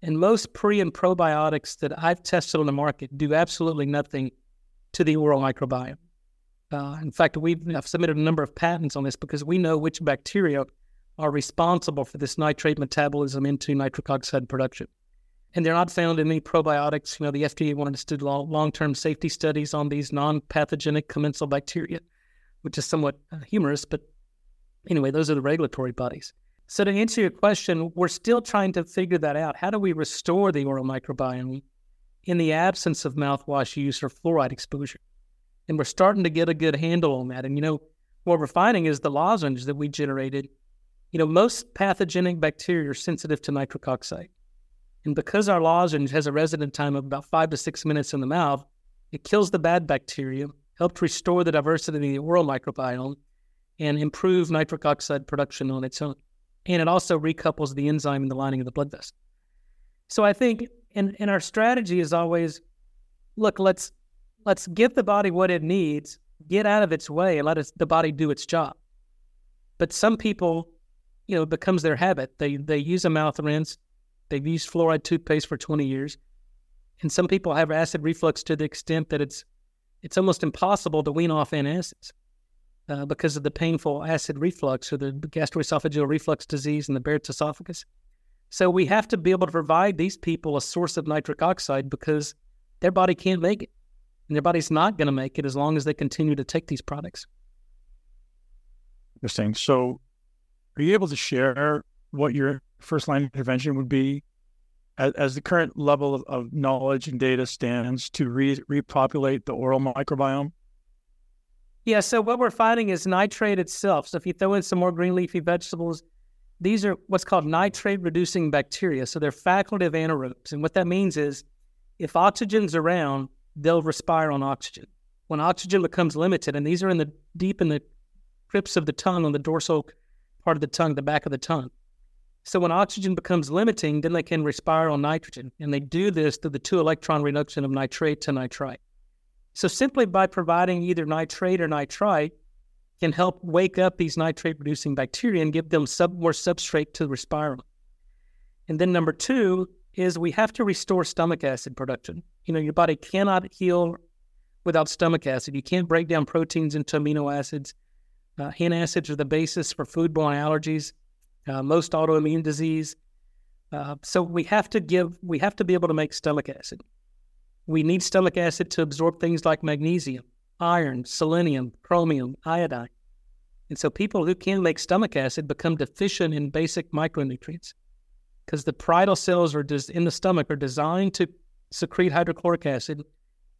And most pre and probiotics that I've tested on the market do absolutely nothing to the oral microbiome. In fact, I've submitted a number of patents on this because we know which bacteria are responsible for this nitrate metabolism into nitric oxide production. And they're not found in any probiotics. You know, the FDA wanted us to do long-term safety studies on these non-pathogenic commensal bacteria, which is somewhat humorous. But anyway, those are the regulatory bodies. So to answer your question, we're still trying to figure that out. How do we restore the oral microbiome in the absence of mouthwash use or fluoride exposure? And we're starting to get a good handle on that. And, what we're finding is the lozenge that we generated, most pathogenic bacteria are sensitive to nitric oxide. And because our lozenge has a resident time of about 5 to 6 minutes in the mouth, it kills the bad bacteria, helped restore the diversity of the oral microbiome, and improve nitric oxide production on its own. And it also recouples the enzyme in the lining of the blood vessel. So I think, and our strategy is always, look, let's give the body what it needs, get out of its way, and the body do its job. But some people, it becomes their habit. They use a mouth rinse. They've used fluoride toothpaste for 20 years. And some people have acid reflux to the extent that it's almost impossible to wean off antacids because of the painful acid reflux or the gastroesophageal reflux disease and the Barrett's esophagus. So we have to be able to provide these people a source of nitric oxide because their body can't make it. And their body's not going to make it as long as they continue to take these products. Interesting. So are you able to share what your first-line intervention would be as the current level of knowledge and data stands to repopulate the oral microbiome? Yeah, so what we're finding is nitrate itself. So if you throw in some more green leafy vegetables, these are what's called nitrate-reducing bacteria. So they're facultative anaerobes. And what that means is if oxygen's around, they'll respire on oxygen. When oxygen becomes limited, and these are deep in the crypts of the tongue, on the dorsal part of the tongue, the back of the tongue. So when oxygen becomes limiting, then they can respire on nitrogen. And they do this through the 2-electron reduction of nitrate to nitrite. So simply by providing either nitrate or nitrite can help wake up these nitrate-reducing bacteria and give them more substrate to respire on. And then number two is we have to restore stomach acid production. Your body cannot heal without stomach acid. You can't break down proteins into amino acids. Antacids are the basis for foodborne allergies. Most autoimmune disease. So we have to be able to make stomach acid. We need stomach acid to absorb things like magnesium, iron, selenium, chromium, iodine. And so people who can't make stomach acid become deficient in basic micronutrients because the parietal cells in the stomach are designed to secrete hydrochloric acid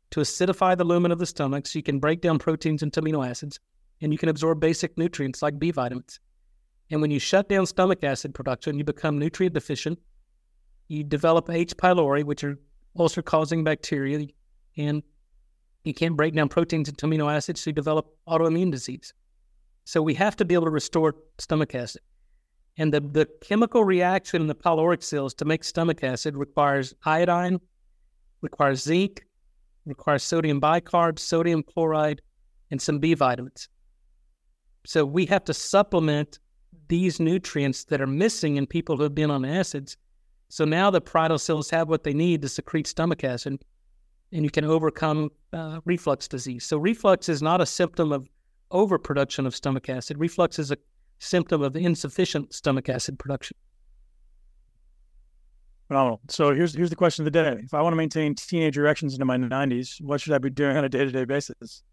to acidify the lumen of the stomach so you can break down proteins into amino acids and you can absorb basic nutrients like B vitamins. And when you shut down stomach acid production, you become nutrient deficient. You develop H. pylori, which are ulcer-causing bacteria, and you can't break down proteins into amino acids, so you develop autoimmune disease. So we have to be able to restore stomach acid. And the chemical reaction in the pyloric cells to make stomach acid requires iodine, requires zinc, requires sodium bicarb, sodium chloride, and some B vitamins. So we have to supplement these nutrients that are missing in people who have been on acids. So now the parietal cells have what they need to secrete stomach acid, and you can overcome reflux disease. So reflux is not a symptom of overproduction of stomach acid. Reflux is a symptom of insufficient stomach acid production. Phenomenal. So here's the question of the day. If I want to maintain teenage erections into my 90s, what should I be doing on a day-to-day basis?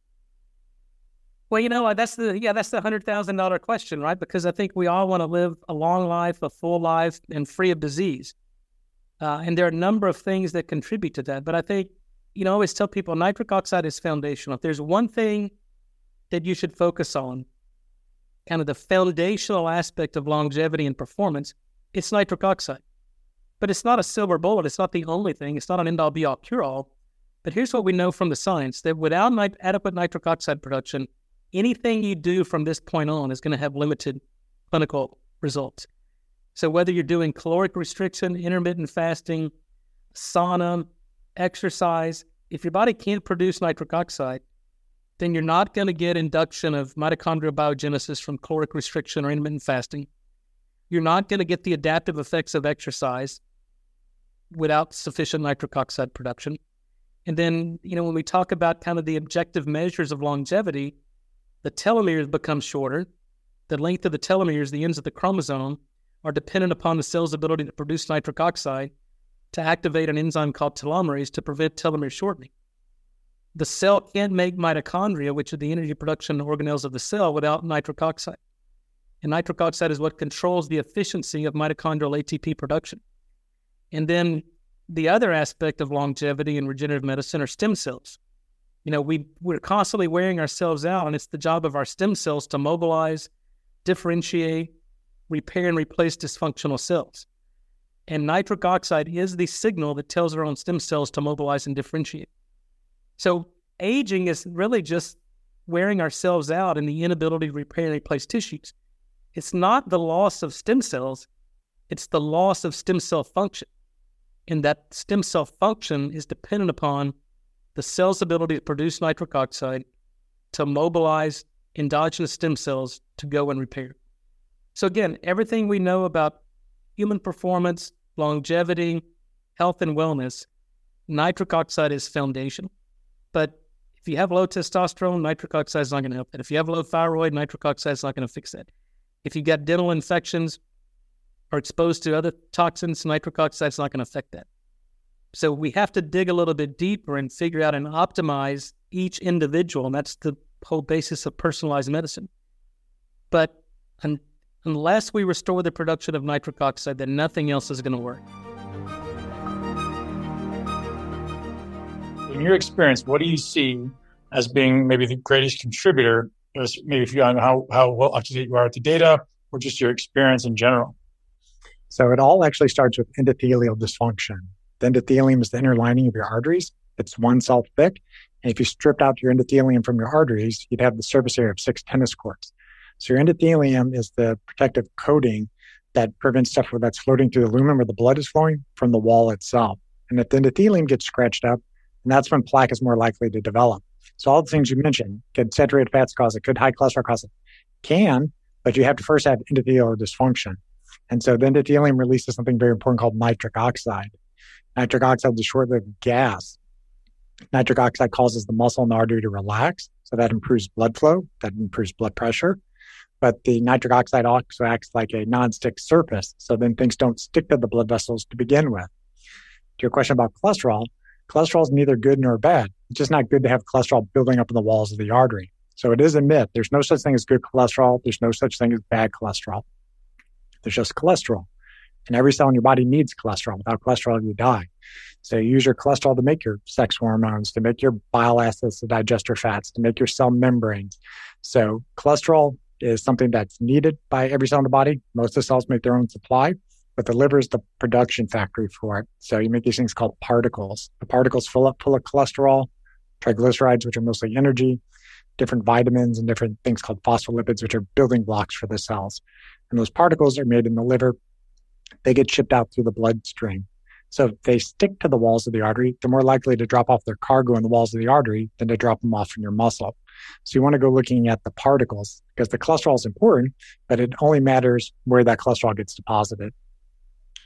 Well, that's the $100,000 question, right? Because I think we all want to live a long life, a full life, and free of disease. And there are a number of things that contribute to that. But I think, I always tell people nitric oxide is foundational. If there's one thing that you should focus on, kind of the foundational aspect of longevity and performance, it's nitric oxide. But it's not a silver bullet. It's not the only thing. It's not an end-all, be-all, cure-all. But here's what we know from the science, that without adequate nitric oxide production, anything you do from this point on is going to have limited clinical results. So whether you're doing caloric restriction, intermittent fasting, sauna, exercise, if your body can't produce nitric oxide, then you're not going to get induction of mitochondrial biogenesis from caloric restriction or intermittent fasting. You're not going to get the adaptive effects of exercise without sufficient nitric oxide production. And then, when we talk about kind of the objective measures of longevity, the telomeres become shorter. The length of the telomeres, the ends of the chromosome, are dependent upon the cell's ability to produce nitric oxide to activate an enzyme called telomerase to prevent telomere shortening. The cell can't make mitochondria, which are the energy production organelles of the cell, without nitric oxide. And nitric oxide is what controls the efficiency of mitochondrial ATP production. And then the other aspect of longevity and regenerative medicine are stem cells. We're constantly wearing ourselves out, and it's the job of our stem cells to mobilize, differentiate, repair, and replace dysfunctional cells. And nitric oxide is the signal that tells our own stem cells to mobilize and differentiate. So aging is really just wearing ourselves out and the inability to repair and replace tissues. It's not the loss of stem cells. It's the loss of stem cell function. And that stem cell function is dependent upon the cell's ability to produce nitric oxide to mobilize endogenous stem cells to go and repair. So again, everything we know about human performance, longevity, health and wellness, nitric oxide is foundational. But if you have low testosterone, nitric oxide is not going to help that. If you have low thyroid, nitric oxide is not going to fix that. If you've got dental infections or exposed to other toxins, nitric oxide is not going to affect that. So we have to dig a little bit deeper and figure out and optimize each individual, and that's the whole basis of personalized medicine. But unless we restore the production of nitric oxide, then nothing else is going to work. In your experience, what do you see as being maybe the greatest contributor, maybe if you don't know how well up to date you are with the data or just your experience in general? So it all actually starts with endothelial dysfunction. The endothelium is the inner lining of your arteries. It's 1 cell thick. And if you stripped out your endothelium from your arteries, you'd have the surface area of 6 tennis courts. So your endothelium is the protective coating that prevents stuff that's floating through the lumen where the blood is flowing from the wall itself. And if the endothelium gets scratched up, and that's when plaque is more likely to develop. So all the things you mentioned, could saturated fats cause it, could high cholesterol cause it? Can, but you have to first have endothelial dysfunction. And so the endothelium releases something very important called nitric oxide. Nitric oxide is a short-lived gas. Nitric oxide causes the muscle and the artery to relax, so that improves blood flow, that improves blood pressure. But the nitric oxide also acts like a non-stick surface, so then things don't stick to the blood vessels to begin with. To your question about cholesterol, cholesterol is neither good nor bad. It's just not good to have cholesterol building up in the walls of the artery. So it is a myth. There's no such thing as good cholesterol. There's no such thing as bad cholesterol. There's just cholesterol. And every cell in your body needs cholesterol. Without cholesterol, you die. So you use your cholesterol to make your sex hormones, to make your bile acids, to digest your fats, to make your cell membranes. So cholesterol is something that's needed by every cell in the body. Most of the cells make their own supply, but the liver is the production factory for it. So you make these things called particles. The particles full of cholesterol, triglycerides, which are mostly energy, different vitamins, and different things called phospholipids, which are building blocks for the cells. And those particles are made in the liver. They get shipped out through the bloodstream. So if they stick to the walls of the artery, they're more likely to drop off their cargo in the walls of the artery than to drop them off in your muscle. So you want to go looking at the particles, because the cholesterol is important, but it only matters where that cholesterol gets deposited.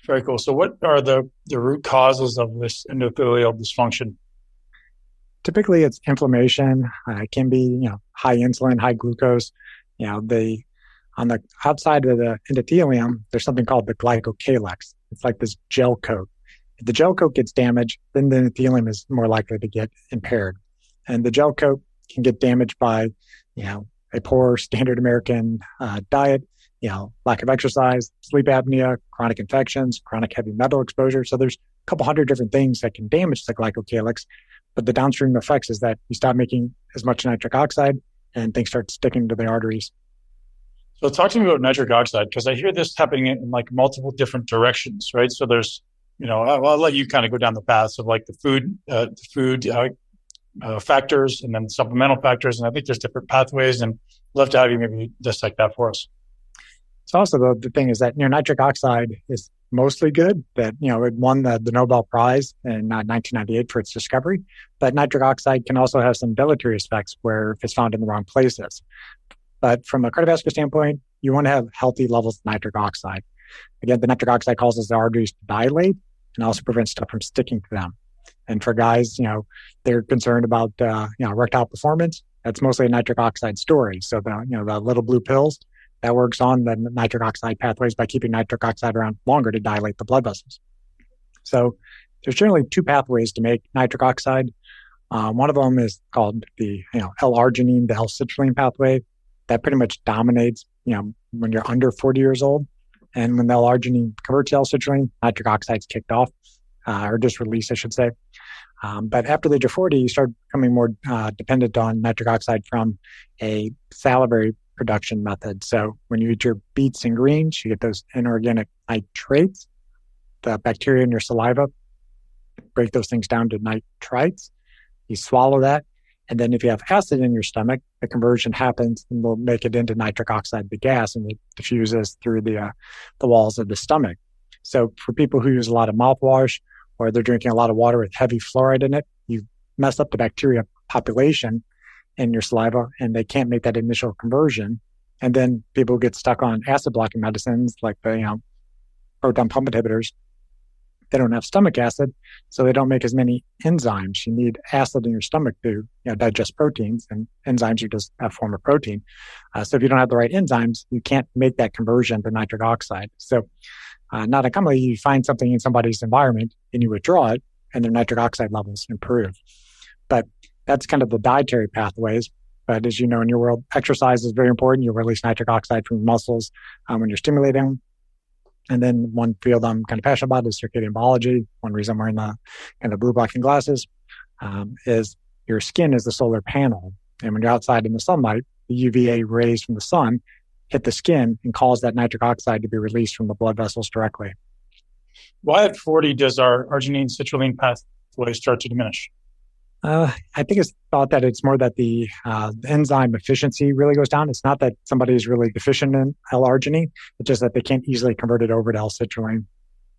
Very cool. So what are the root causes of this endothelial dysfunction? Typically, it's inflammation. It can be high insulin, high glucose. On the outside of the endothelium, there's something called the glycocalyx. It's like this gel coat. If the gel coat gets damaged, then the endothelium is more likely to get impaired. And the gel coat can get damaged by, a poor standard American diet, lack of exercise, sleep apnea, chronic infections, chronic heavy metal exposure. So there's a couple hundred different things that can damage the glycocalyx. But the downstream effects is that you stop making as much nitric oxide and things start sticking to the arteries. So talk to me about nitric oxide, because I hear this happening in multiple different directions, right? So there's, I'll let you kind of go down the paths of the food factors and then supplemental factors. And I think there's different pathways, and I'd love to have you maybe dissect that for us. So also the thing is that nitric oxide is mostly good, that it won the Nobel Prize in 1998 for its discovery. But nitric oxide can also have some deleterious effects where it's found in the wrong places. But from a cardiovascular standpoint, you want to have healthy levels of nitric oxide. Again, the nitric oxide causes the arteries to dilate and also prevents stuff from sticking to them. And for guys, they're concerned about erectile performance. That's mostly a nitric oxide story. So the little blue pills that works on the nitric oxide pathways by keeping nitric oxide around longer to dilate the blood vessels. So there's generally 2 pathways to make nitric oxide. One of them is called the L-arginine, the L-citrulline pathway. That pretty much dominates, when you're under 40 years old. And when the L-arginine converts to L-citrulline, nitric oxide's kicked off, or just released, I should say. But after the age of 40, you start becoming more dependent on nitric oxide from a salivary production method. So when you eat your beets and greens, you get those inorganic nitrates. the bacteria in your saliva, break those things down to nitrites. You swallow that. And then if you have acid in your stomach, the conversion happens and will make it into nitric oxide, the gas, and it diffuses through the walls of the stomach. So for people who use a lot of mouthwash or they're drinking a lot of water with heavy fluoride in it, you mess up the bacteria population in your saliva and they can't make that initial conversion. And then people get stuck on acid blocking medicines like the proton pump inhibitors. They don't have stomach acid, so they don't make as many enzymes. You need acid in your stomach to digest proteins, and enzymes are just a form of protein. So if you don't have the right enzymes, you can't make that conversion to nitric oxide. So not uncommonly, you find something in somebody's environment and you withdraw it, and their nitric oxide levels improve. But that's kind of the dietary pathways. But as you know, in your world, exercise is very important. You release nitric oxide from muscles when you're stimulating them. And then one field I'm kind of passionate about is circadian biology. One reason I'm wearing the blue blocking glasses is your skin is the solar panel. And when you're outside in the sunlight, the UVA rays from the sun hit the skin and cause that nitric oxide to be released from the blood vessels directly. Why at 40 does our arginine-citrulline pathway start to diminish? I think it's thought that it's more that the enzyme efficiency really goes down. It's not that somebody is really deficient in L-arginine. It's just that they can't easily convert it over to L-citrulline.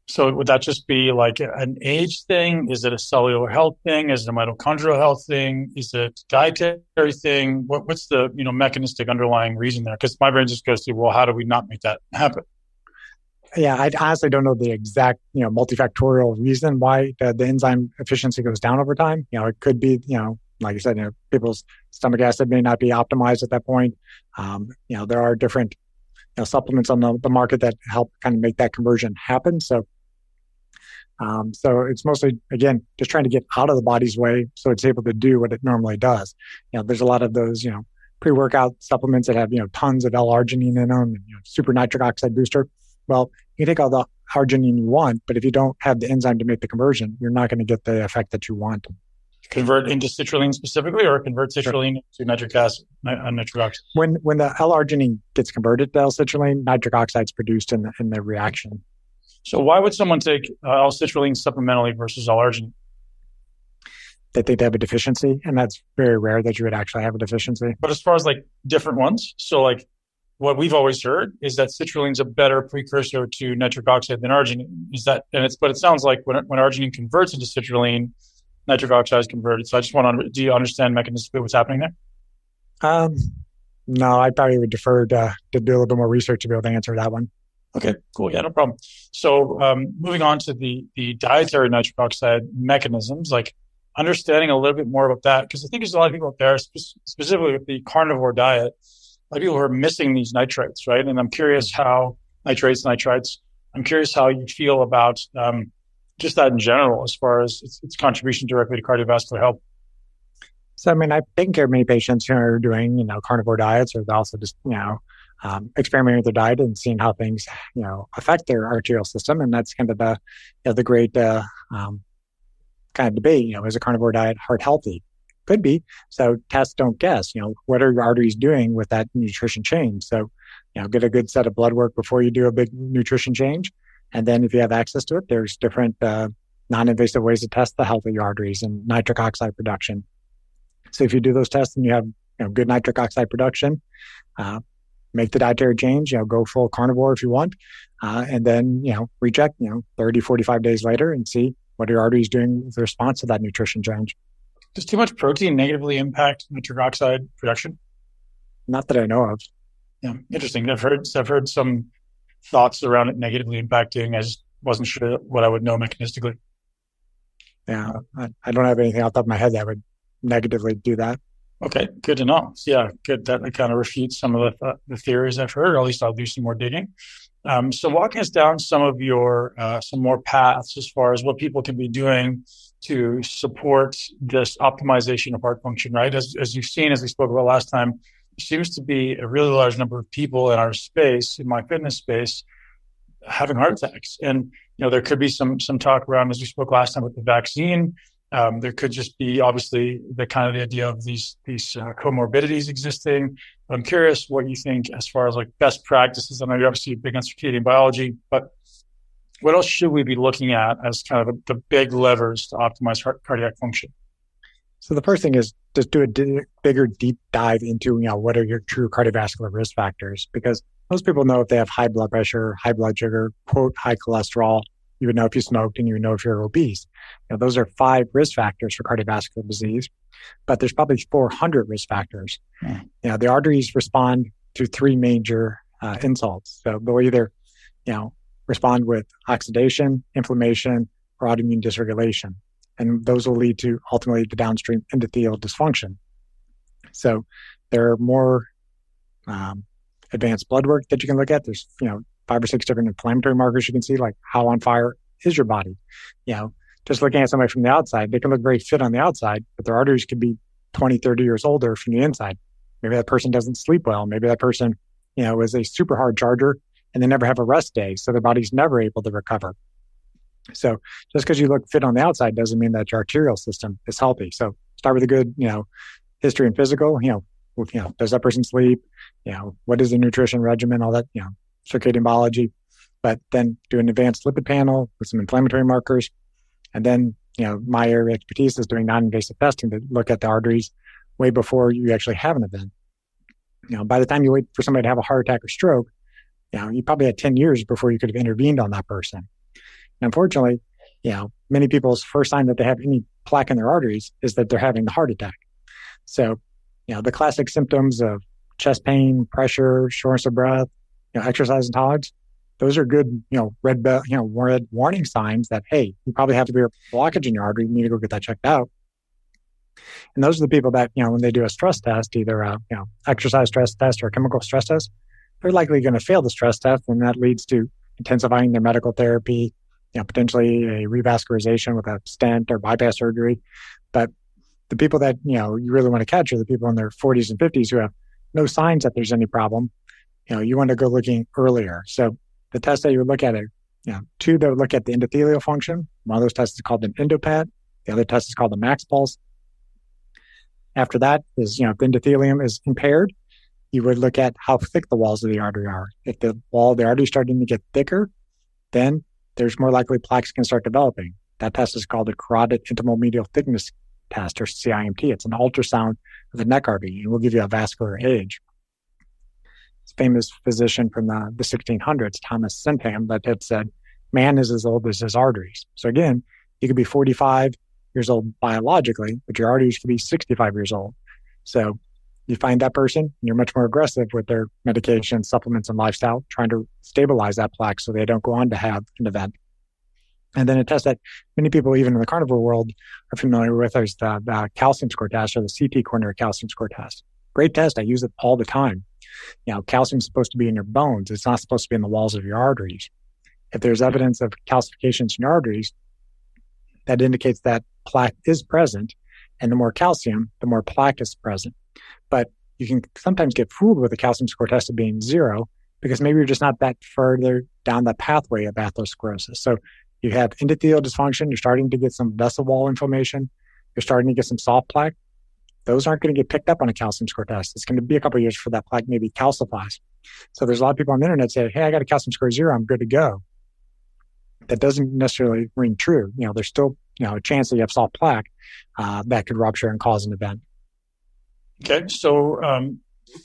So would that just be like an age thing? Is it a cellular health thing? Is it a mitochondrial health thing? Is it a dietary thing? What's the mechanistic underlying reason there? Because my brain just goes to, well, how do we not make that happen? Yeah, I honestly don't know the exact, multifactorial reason why the enzyme efficiency goes down over time. It could be, like you said, people's stomach acid may not be optimized at that point. There are different supplements on the market that help kind of make that conversion happen. So it's mostly, again, just trying to get out of the body's way so it's able to do what it normally does. There's a lot of those, pre-workout supplements that have, tons of L-arginine in them and super nitric oxide booster. Well, you can take all the arginine you want, but if you don't have the enzyme to make the conversion, you're not going to get the effect that you want. Convert into citrulline specifically, or convert citrulline to nitric acid, nitric oxide? When the L-arginine gets converted to L-citrulline, nitric oxide is produced in the reaction. So why would someone take L-citrulline supplementally versus L-arginine? They think they have a deficiency, and that's very rare that you would actually have a deficiency. But as far as different ones, so what we've always heard is that citrulline is a better precursor to nitric oxide than arginine. But it sounds like when arginine converts into citrulline, nitric oxide is converted. So I just want to, do you understand mechanistically what's happening there? No, I probably would defer to do a little bit more research to be able to answer that one. Okay, cool. Yeah, no problem. So moving on to the dietary nitric oxide mechanisms, understanding a little bit more about that, because I think there's a lot of people out there, specifically with the carnivore diet, a lot of people who are missing these nitrates, right? And I'm curious how nitrates. I'm curious how you feel about just that in general, as far as its contribution directly to cardiovascular health. So, I think there are many patients who are doing, carnivore diets, or they're also just, experimenting with their diet and seeing how things, affect their arterial system. And that's kind of the great kind of debate, is a carnivore diet heart healthy? Could be. So tests don't guess, what are your arteries doing with that nutrition change? So, get a good set of blood work before you do a big nutrition change. And then if you have access to it, there's different non-invasive ways to test the health of your arteries and nitric oxide production. So if you do those tests and you have good nitric oxide production, make the dietary change, go full carnivore if you want, and then, reject, 30, 45 days later and see what your arteries doing with the response to that nutrition change. Does too much protein negatively impact nitric oxide production? Not that I know of. Yeah, interesting. I've heard some thoughts around it negatively impacting. I just wasn't sure what I would know mechanistically. Yeah, I don't have anything off the top of my head that would negatively do that. Okay, good to know. Yeah, good. That kind of refutes some of the theories I've heard, or at least I'll do some more digging. So walking us down some of your, some more paths as far as what people can be doing to support this optimization of heart function, right? As you've seen, as we spoke about last time, there seems to be a really large number of people in our space, in my fitness space, having heart attacks. And, there could be some talk around, as we spoke last time, with the vaccine. There could just be obviously the idea of these comorbidities existing. I'm curious what you think as far as best practices. I know you're obviously big on circadian biology, but What else should we be looking at as kind of the big levers to optimize cardiac function? So the first thing is just do a bigger deep dive into, you know, what are your true cardiovascular risk factors? Because most people know if they have high blood pressure, high blood sugar, quote, high cholesterol, you would know if you smoked and you would know if you're obese. You know, those are 5 risk factors for cardiovascular disease, but there's probably 400 risk factors. Yeah. You know, the arteries respond to 3 major insults. So they'll either, you know, respond with oxidation, inflammation, or autoimmune dysregulation. And those will lead to ultimately the downstream endothelial dysfunction. So there are more advanced blood work that you can look at. There's, you know, 5 or 6 different inflammatory markers you can see, like how on fire is your body? You know, just looking at somebody from the outside, they can look very fit on the outside, but their arteries could be 20, 30 years older from the inside. Maybe that person doesn't sleep well. Maybe that person, you know, is a super hard charger and they never have a rest day. So their body's never able to recover. So just because you look fit on the outside doesn't mean that your arterial system is healthy. So start with a good, you know, history and physical, you know, does that person sleep? You know, what is the nutrition regimen, all that, you know, circadian biology, but then do an advanced lipid panel with some inflammatory markers. And then, you know, my area of expertise is doing non-invasive testing to look at the arteries way before you actually have an event. You know, by the time you wait for somebody to have a heart attack or stroke, you know, you probably had 10 years before you could have intervened on that person. Unfortunately, you know, many people's first sign that they have any plaque in their arteries is that they're having the heart attack. So, you know, the classic symptoms of chest pain, pressure, shortness of breath, you know, exercise intolerance, those are good, you know, red warning signs that, hey, you probably have a blockage in your artery. You need to go get that checked out. And those are the people that, you know, when they do a stress test, either a, you know, exercise stress test or a chemical stress test, they're likely going to fail the stress test. And that leads to intensifying their medical therapy, you know, potentially a revascularization with a stent or bypass surgery. But the people that, you know, you really want to catch are the people in their 40s and 50s who have no signs that there's any problem. You know, you want to go looking earlier. So the tests that you would look at are, you know, 2 that would look at the endothelial function. One of those tests is called an EndoPat. The other test is called the max pulse. After that is, you know, if the endothelium is impaired, you would look at how thick the walls of the artery are. If the wall of the artery is starting to get thicker, then there's more likely plaques can start developing. That test is called a carotid intimal medial thickness test, or CIMT. It's an ultrasound of the neck artery, and will give you a vascular age. This famous physician from the 1600s, Thomas Sydenham, that had said, man is as old as his arteries. So again, you could be 45 years old biologically, but your arteries could be 65 years old. So you find that person, and you're much more aggressive with their medication, supplements, and lifestyle, trying to stabilize that plaque so they don't go on to have an event. And then a test that many people, even in the carnivore world, are familiar with is the calcium score test, or the CT coronary calcium score test. Great test. I use it all the time. You know, calcium's supposed to be in your bones. It's not supposed to be in the walls of your arteries. If there's evidence of calcifications in your arteries, that indicates that plaque is present. And the more calcium, the more plaque is present. But you can sometimes get fooled with the calcium score test of being 0 because maybe you're just not that further down the pathway of atherosclerosis. So you have endothelial dysfunction, you're starting to get some vessel wall inflammation, you're starting to get some soft plaque. Those aren't going to get picked up on a calcium score test. It's going to be a couple of years before that plaque maybe calcifies. So there's a lot of people on the internet say, hey, I got a calcium score 0, I'm good to go. That doesn't necessarily ring true. You know, there's still, you know, a chance that you have soft plaque that could rupture and cause an event. Okay, so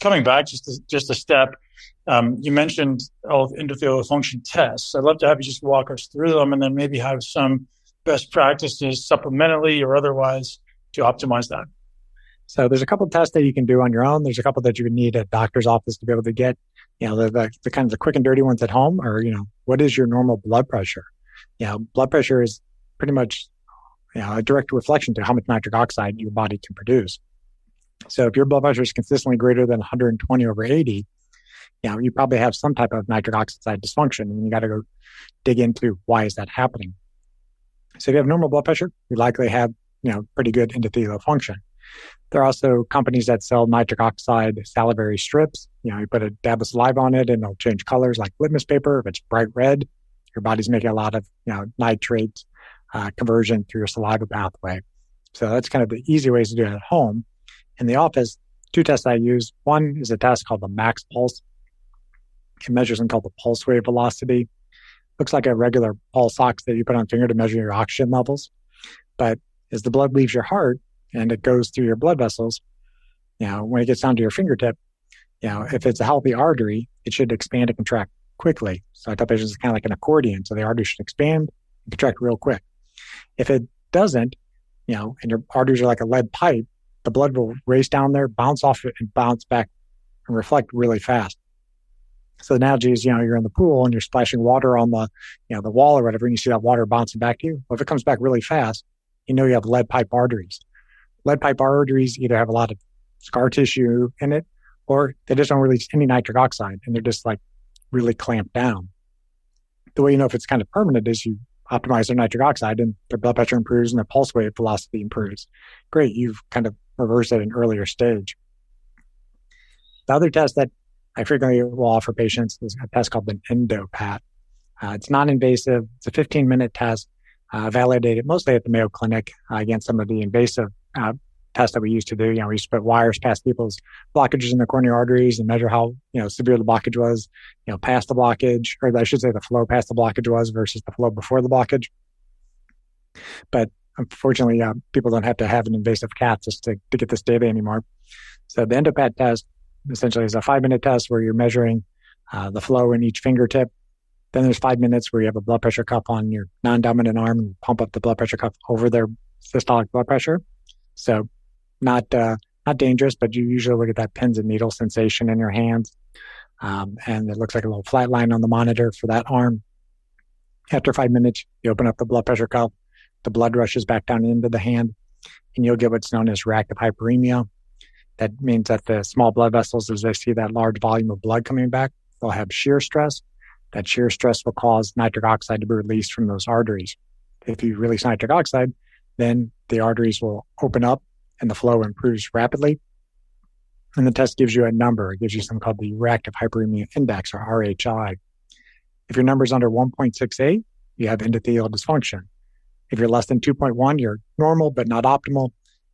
coming back just a step, you mentioned all the endothelial function tests. I'd love to have you just walk us through them and then maybe have some best practices supplementally or otherwise to optimize that. So there's a couple of tests that you can do on your own. There's a couple that you would need a doctor's office to be able to get. You know, the kind of the quick and dirty ones at home are, you know, what is your normal blood pressure? You know, blood pressure is pretty much, you know, a direct reflection to how much nitric oxide your body can produce. So if your blood pressure is consistently greater than 120/80, you know, you probably have some type of nitric oxide dysfunction, and you got to go dig into why is that happening. So if you have normal blood pressure, you likely have, you know, pretty good endothelial function. There are also companies that sell nitric oxide salivary strips. You know, you put a dab of saliva on it and it'll change colors like litmus paper. If it's bright red, your body's making a lot of, you know, nitrate conversion through your saliva pathway. So that's kind of the easy ways to do it at home. In the office, 2 tests I use. One is a test called the max pulse. It measures something called the pulse wave velocity. looks like a regular pulse ox that you put on finger to measure your oxygen levels. But as the blood leaves your heart and it goes through your blood vessels, when it gets down to your fingertip, if it's a healthy artery, it should expand and contract quickly. So I tell patients it's kind of like an accordion. So the artery should expand and contract real quick. If it doesn't, and your arteries are like a lead pipe, the blood will race down there, bounce off it, and bounce back and reflect really fast. So the analogy is, you're in the pool and you're splashing water on the, the wall or whatever, and you see that water bouncing back to you. Well, if it comes back really fast, you have lead pipe arteries. Lead pipe arteries either have a lot of scar tissue in it, or they just don't release any nitric oxide, and they're just like really clamped down. The way you know if it's kind of permanent is you optimize their nitric oxide, and their blood pressure improves, and their pulse wave velocity improves. Great, you've kind of reversed at an earlier stage. The other test that I frequently will offer patients is a test called an EndoPat. It's non-invasive. It's a 15-minute test, validated mostly at the Mayo Clinic against some of the invasive tests that we used to do. We used to put wires past people's blockages in the coronary arteries and measure how severe the blockage was, past the blockage, or I should say the flow past the blockage was versus the flow before the blockage. But unfortunately, people don't have to have an invasive cath just to get this data anymore. So the EndoPat test essentially is a 5-minute test where you're measuring the flow in each fingertip. Then there's 5 minutes where you have a blood pressure cuff on your non-dominant arm and pump up the blood pressure cuff over their systolic blood pressure. So not dangerous, but you usually will get that pins and needles sensation in your hands. And it looks like a little flat line on the monitor for that arm. After 5 minutes, you open up the blood pressure cuff. The blood rushes back down into the hand, and you'll get what's known as reactive hyperemia. That means that the small blood vessels, as they see that large volume of blood coming back, they'll have shear stress. That shear stress will cause nitric oxide to be released from those arteries. If you release nitric oxide, then the arteries will open up and the flow improves rapidly. And the test gives you a number. It gives you something called the reactive hyperemia index, or RHI. If your number is under 1.68, you have endothelial dysfunction. If you're less than 2.1, you're normal but not optimal.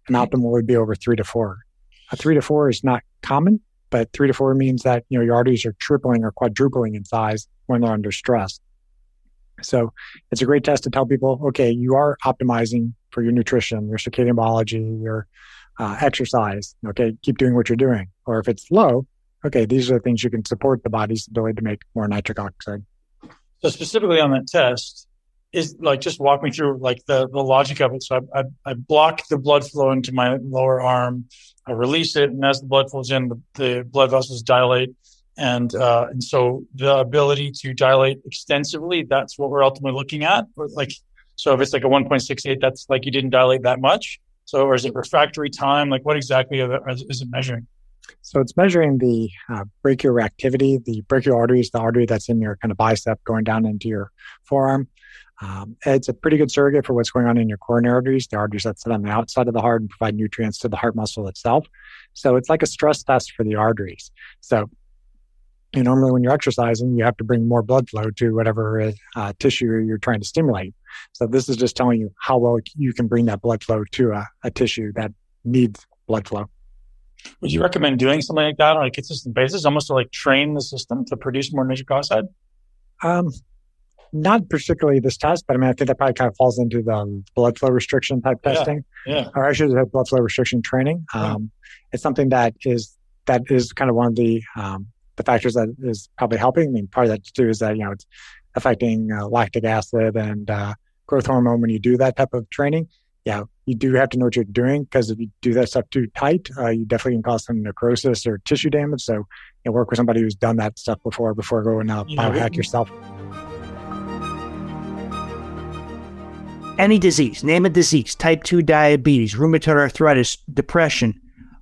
And optimal would be over 3 to 4. A 3 to 4 is not common, but 3 to 4 means that your arteries are tripling or quadrupling in size when they're under stress. So it's a great test to tell people, okay, you are optimizing for your nutrition, your circadian biology, your exercise. Okay, keep doing what you're doing. Or if it's low, okay, these are the things you can support the body's ability to make more nitric oxide. So specifically on that test, is just walk me through the logic of it. So I block the blood flow into my lower arm, I release it, and as the blood flows in, the blood vessels dilate, and so the ability to dilate extensively, that's what we're ultimately looking at. So if it's a 1.68, that's you didn't dilate that much. So, or is it refractory time? What exactly is it measuring? So it's measuring the brachial activity, the brachial arteries, the artery that's in your bicep going down into your forearm. It's a pretty good surrogate for what's going on in your coronary arteries, the arteries that sit on the outside of the heart and provide nutrients to the heart muscle itself. So it's like a stress test for the arteries. So normally when you're exercising, you have to bring more blood flow to whatever tissue you're trying to stimulate. So this is just telling you how well you can bring that blood flow to a tissue that needs blood flow. Would you recommend doing something like that on a consistent basis, almost to train the system to produce more nitric oxide? Not particularly this test, but I think that probably falls into the blood flow restriction type testing. Yeah. Or I should have blood flow restriction training. It's something that is one of the factors that is probably helping. Part of that too is that it's affecting lactic acid and growth hormone when you do that type of training. Yeah, you do have to know what you're doing, because if you do that stuff too tight, you definitely can cause some necrosis or tissue damage. So work with somebody who's done that stuff before going out biohack yourself. Any disease, name a disease, type 2 diabetes, rheumatoid arthritis, depression,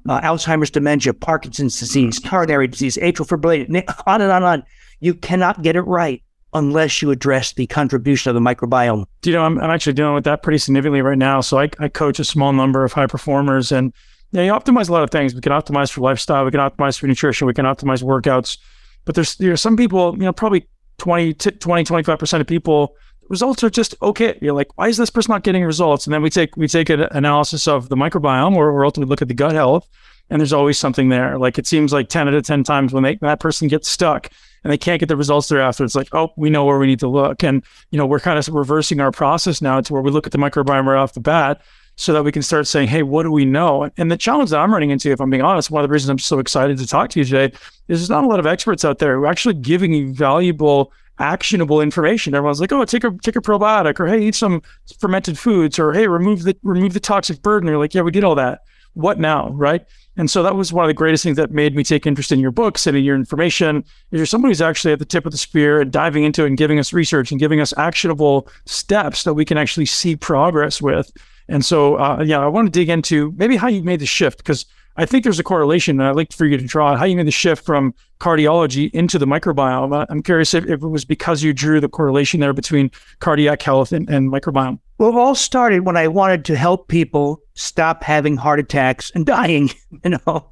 Alzheimer's, dementia, Parkinson's disease, coronary disease, atrial fibrillation, on and on and on. You cannot get it right unless you address the contribution of the microbiome. I'm actually dealing with that pretty significantly right now. So I coach a small number of high performers, and you optimize a lot of things. We can optimize for lifestyle, we can optimize for nutrition, we can optimize workouts. But there are some people, probably 20-25% of people, results are just okay. You're why is this person not getting results? And then we take an analysis of the microbiome, or ultimately look at the gut health, and there's always something there. It seems 10 out of 10 times when that person gets stuck, and they can't get the results they're after, it's like, oh, we know where we need to look. And, you know, we're kind of reversing our process now to where we look at the microbiome right off the bat so that we can start saying, hey, what do we know? And the challenge that I'm running into, if I'm being honest, one of the reasons I'm so excited to talk to you today is there's not a lot of experts out there who are actually giving you valuable, actionable information. Everyone's like, oh, take a probiotic, or hey, eat some fermented foods, or hey, remove the toxic burden. You're like, yeah, we did all that. What now, right? And so that was one of the greatest things that made me take interest in your books and in your information, is you're somebody who's actually at the tip of the spear and diving into it and giving us research and giving us actionable steps that we can actually see progress with. And so, I want to dig into maybe how you made the shift, because I think there's a correlation, and I'd like for you to draw how you made the shift from cardiology into the microbiome. I'm curious if it was because you drew the correlation there between cardiac health and microbiome. Well, it all started when I wanted to help people stop having heart attacks and dying, you know.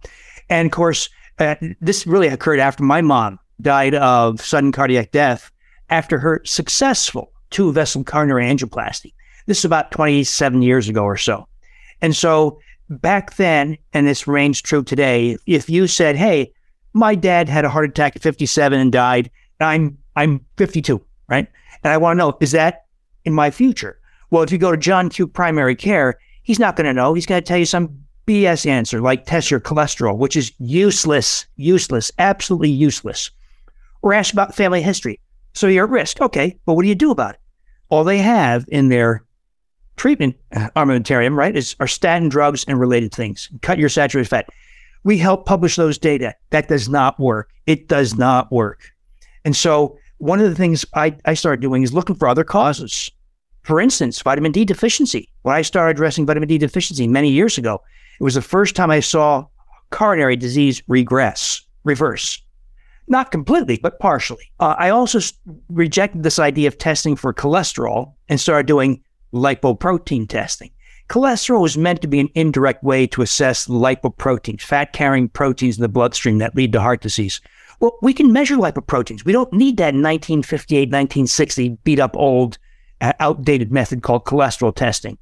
And of course, this really occurred after my mom died of sudden cardiac death after her successful two-vessel coronary angioplasty. This is about 27 years ago or so. And so back then, and this rings true today, if you said, hey, my dad had a heart attack at 57 and died, and I'm 52, right? And I want to know, is that in my future? Well, if you go to John Q Primary Care, he's not going to know. He's going to tell you some BS answer, like test your cholesterol, which is useless, absolutely useless. Or ask about family history. So you're at risk. Okay, but what do you do about it? All they have in their treatment armamentarium, right, are statin drugs and related things. Cut your saturated fat. We help publish those data. That does not work. It does not work. And so one of the things I started doing is looking for other causes. For instance, vitamin D deficiency. When I started addressing vitamin D deficiency many years ago, it was the first time I saw coronary disease reverse. Not completely, but partially. I also rejected this idea of testing for cholesterol and started doing lipoprotein testing. Cholesterol is meant to be an indirect way to assess lipoproteins, fat-carrying proteins in the bloodstream that lead to heart disease. Well, we can measure lipoproteins. We don't need that 1958, 1960 beat-up old, outdated method called cholesterol testing.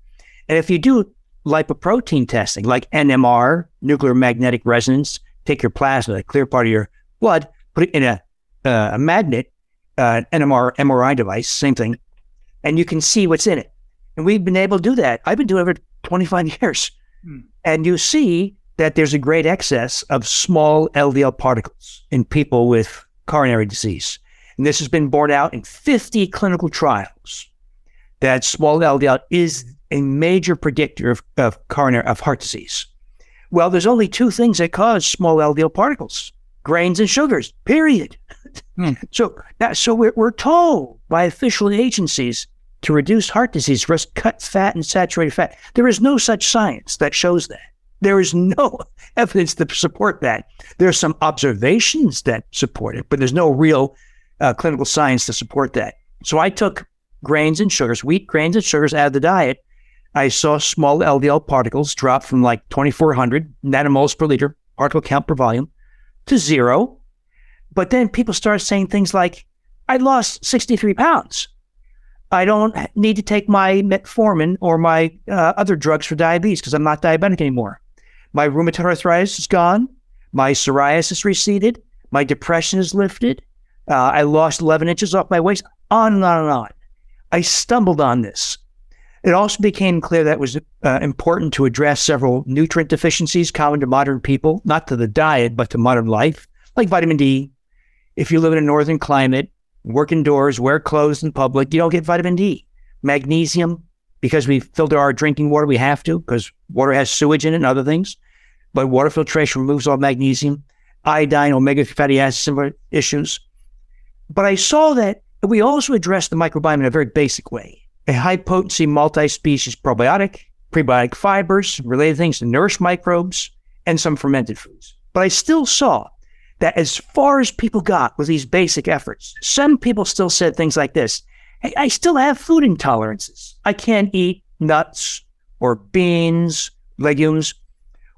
And if you do lipoprotein testing, like NMR, nuclear magnetic resonance, take your plasma, a clear part of your blood, put it in a magnet, NMR, MRI device, same thing, and you can see what's in it. And we've been able to do that. I've been doing it for 25 years. And you see that there's a great excess of small LDL particles in people with coronary disease. And this has been borne out in 50 clinical trials that small LDL is a major predictor of heart disease. Well, there's only two things that cause small LDL particles, grains and sugars, period. So we're told by official agencies to reduce heart disease risk, cut fat and saturated fat. There is no such science that shows that. There is no evidence to support that. There are some observations that support it, but there's no real clinical science to support that. So I took grains and sugars, wheat, grains and sugars out of the diet. I saw small LDL particles drop from like 2,400 nanomoles per liter, particle count per volume, to zero. But then people started saying things like, I lost 63 pounds. I don't need to take my metformin or my other drugs for diabetes because I'm not diabetic anymore. My rheumatoid arthritis is gone. My psoriasis receded. My depression is lifted. I lost 11 inches off my waist, on and on and on. I stumbled on this. It also became clear that it was important to address several nutrient deficiencies common to modern people, not to the diet, but to modern life, like vitamin D. If you live in a northern climate, work indoors, wear clothes in public, you don't get vitamin D. Magnesium, because we filter our drinking water, we have to, because water has sewage in it and other things. But water filtration removes all magnesium. Iodine, omega fatty acids, similar issues. But I saw that we also address the microbiome in a very basic way. A high-potency multi-species probiotic, prebiotic fibers, related things to nourish microbes, and some fermented foods. But I still saw that as far as people got with these basic efforts, some people still said things like this, hey, I still have food intolerances. I can't eat nuts or beans, legumes,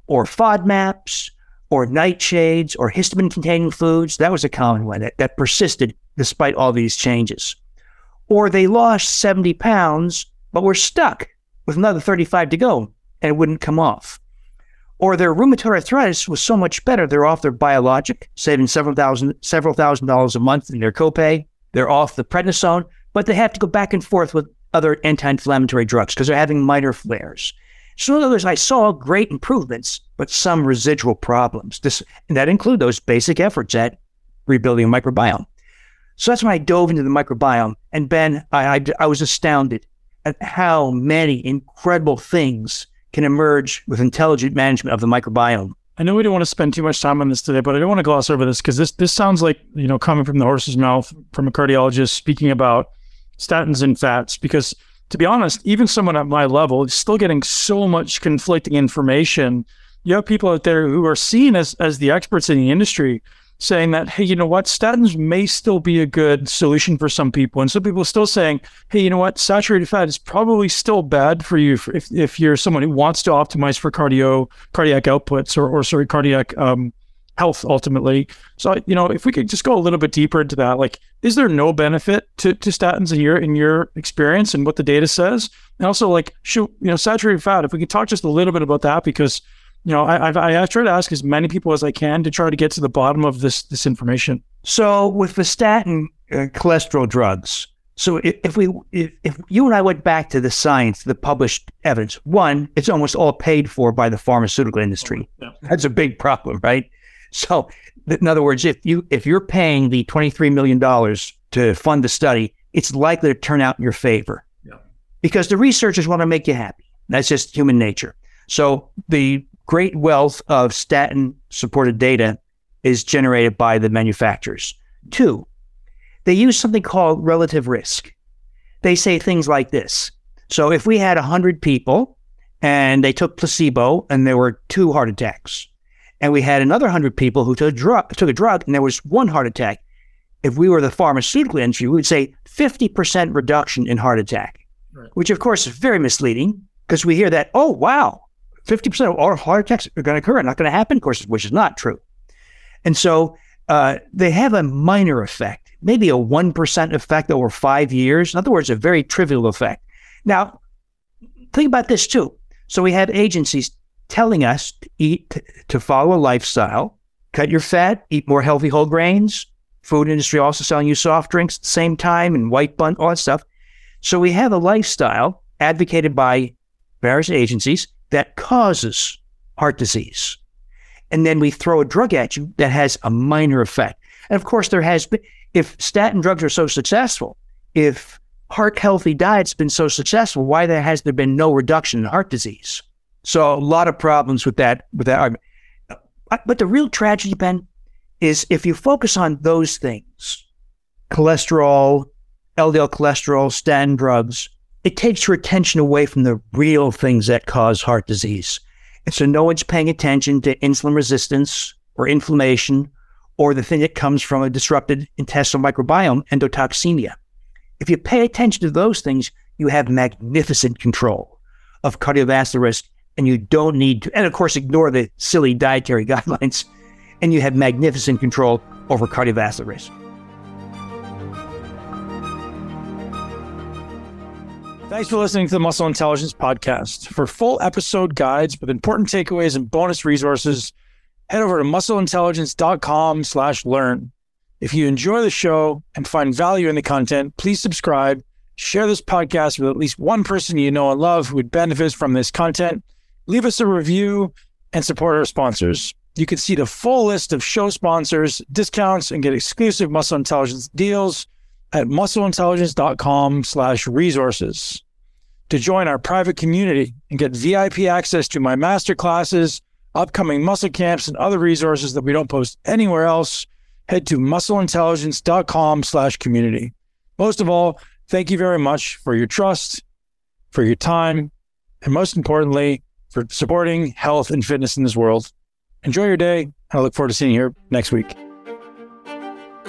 or FODMAPs, or nightshades, or histamine-containing foods. That was a common one that persisted despite all these changes. Or they lost 70 pounds, but were stuck with another 35 to go, and it wouldn't come off. or their rheumatoid arthritis was so much better, they're off their biologic, saving several thousand dollars a month in their copay. They're off the prednisone, but they have to go back and forth with other anti-inflammatory drugs because they're having minor flares. So in other words, I saw great improvements, but some residual problems. And that include those basic efforts at rebuilding a microbiome. So that's when I dove into the microbiome. And Ben, I was astounded at how many incredible things can emerge with intelligent management of the microbiome. I know we don't want to spend too much time on this today, but I don't want to gloss over this because this sounds like, you know, coming from the horse's mouth from a cardiologist speaking about statins and fats, because to be honest, even someone at my level is still getting so much conflicting information. You have people out there who are seen as the experts in the industry saying that, hey, you know what, statins may still be a good solution for some people. And some people are still saying, hey, you know what, saturated fat is probably still bad for you if you're someone who wants to optimize for cardiac outputs or cardiac health ultimately. So, you know, if we could just go a little bit deeper into that, like, is there no benefit to statins in your experience and what the data says? And also, like, saturated fat, if we could talk just a little bit about that, because, you know, I try to ask as many people as I can to try to get to the bottom of this information. So with the statin cholesterol drugs, so if you and I went back to the science, the published evidence, one, it's almost all paid for by the pharmaceutical industry. Yeah. That's a big problem, right? So in other words, if you're paying the $23 million to fund the study, it's likely to turn out in your favor. Yeah. Because the researchers want to make you happy. That's just human nature. So the great wealth of statin-supported data is generated by the manufacturers. Two, they use something called relative risk. They say things like this. So if we had 100 people and they took placebo and there were 2 heart attacks, and we had another 100 people who took a drug and there was 1 heart attack, if we were the pharmaceutical industry, we would say 50% reduction in heart attack, right? Which of course is very misleading because we hear that, oh, wow, 50% of all heart attacks are going to occur, not going to happen, of course, which is not true. And so they have a minor effect, maybe a 1% effect over 5 years. In other words, a very trivial effect. Now, think about this too. So we have agencies telling us to eat, to follow a lifestyle, cut your fat, eat more healthy whole grains, food industry also selling you soft drinks at the same time and white bun, all that stuff. So we have a lifestyle advocated by various agencies that causes heart disease. And then we throw a drug at you that has a minor effect. And of course, there has been, if statin drugs are so successful, if heart-healthy diet's been so successful, why has there been no reduction in heart disease? So a lot of problems with that argument. But the real tragedy, Ben, is if you focus on those things, cholesterol, LDL cholesterol, statin drugs, it takes your attention away from the real things that cause heart disease. And so no one's paying attention to insulin resistance or inflammation or the thing that comes from a disrupted intestinal microbiome, endotoxemia. If you pay attention to those things, you have magnificent control of cardiovascular risk, and you don't need to, and of course, ignore the silly dietary guidelines, and you have magnificent control over cardiovascular risk. Thanks for listening to the Muscle Intelligence Podcast. For full episode guides with important takeaways and bonus resources, head over to muscleintelligence.com/learn. If you enjoy the show and find value in the content, please subscribe, share this podcast with at least one person you know and love who would benefit from this content, leave us a review, and support our sponsors. You can see the full list of show sponsors, discounts, and get exclusive Muscle Intelligence deals at muscleintelligence.com/resources. To join our private community and get VIP access to my masterclasses, upcoming muscle camps, and other resources that we don't post anywhere else, head to muscleintelligence.com/community. Most of all, thank you very much for your trust, for your time, and most importantly, for supporting health and fitness in this world. Enjoy your day, and I look forward to seeing you here next week.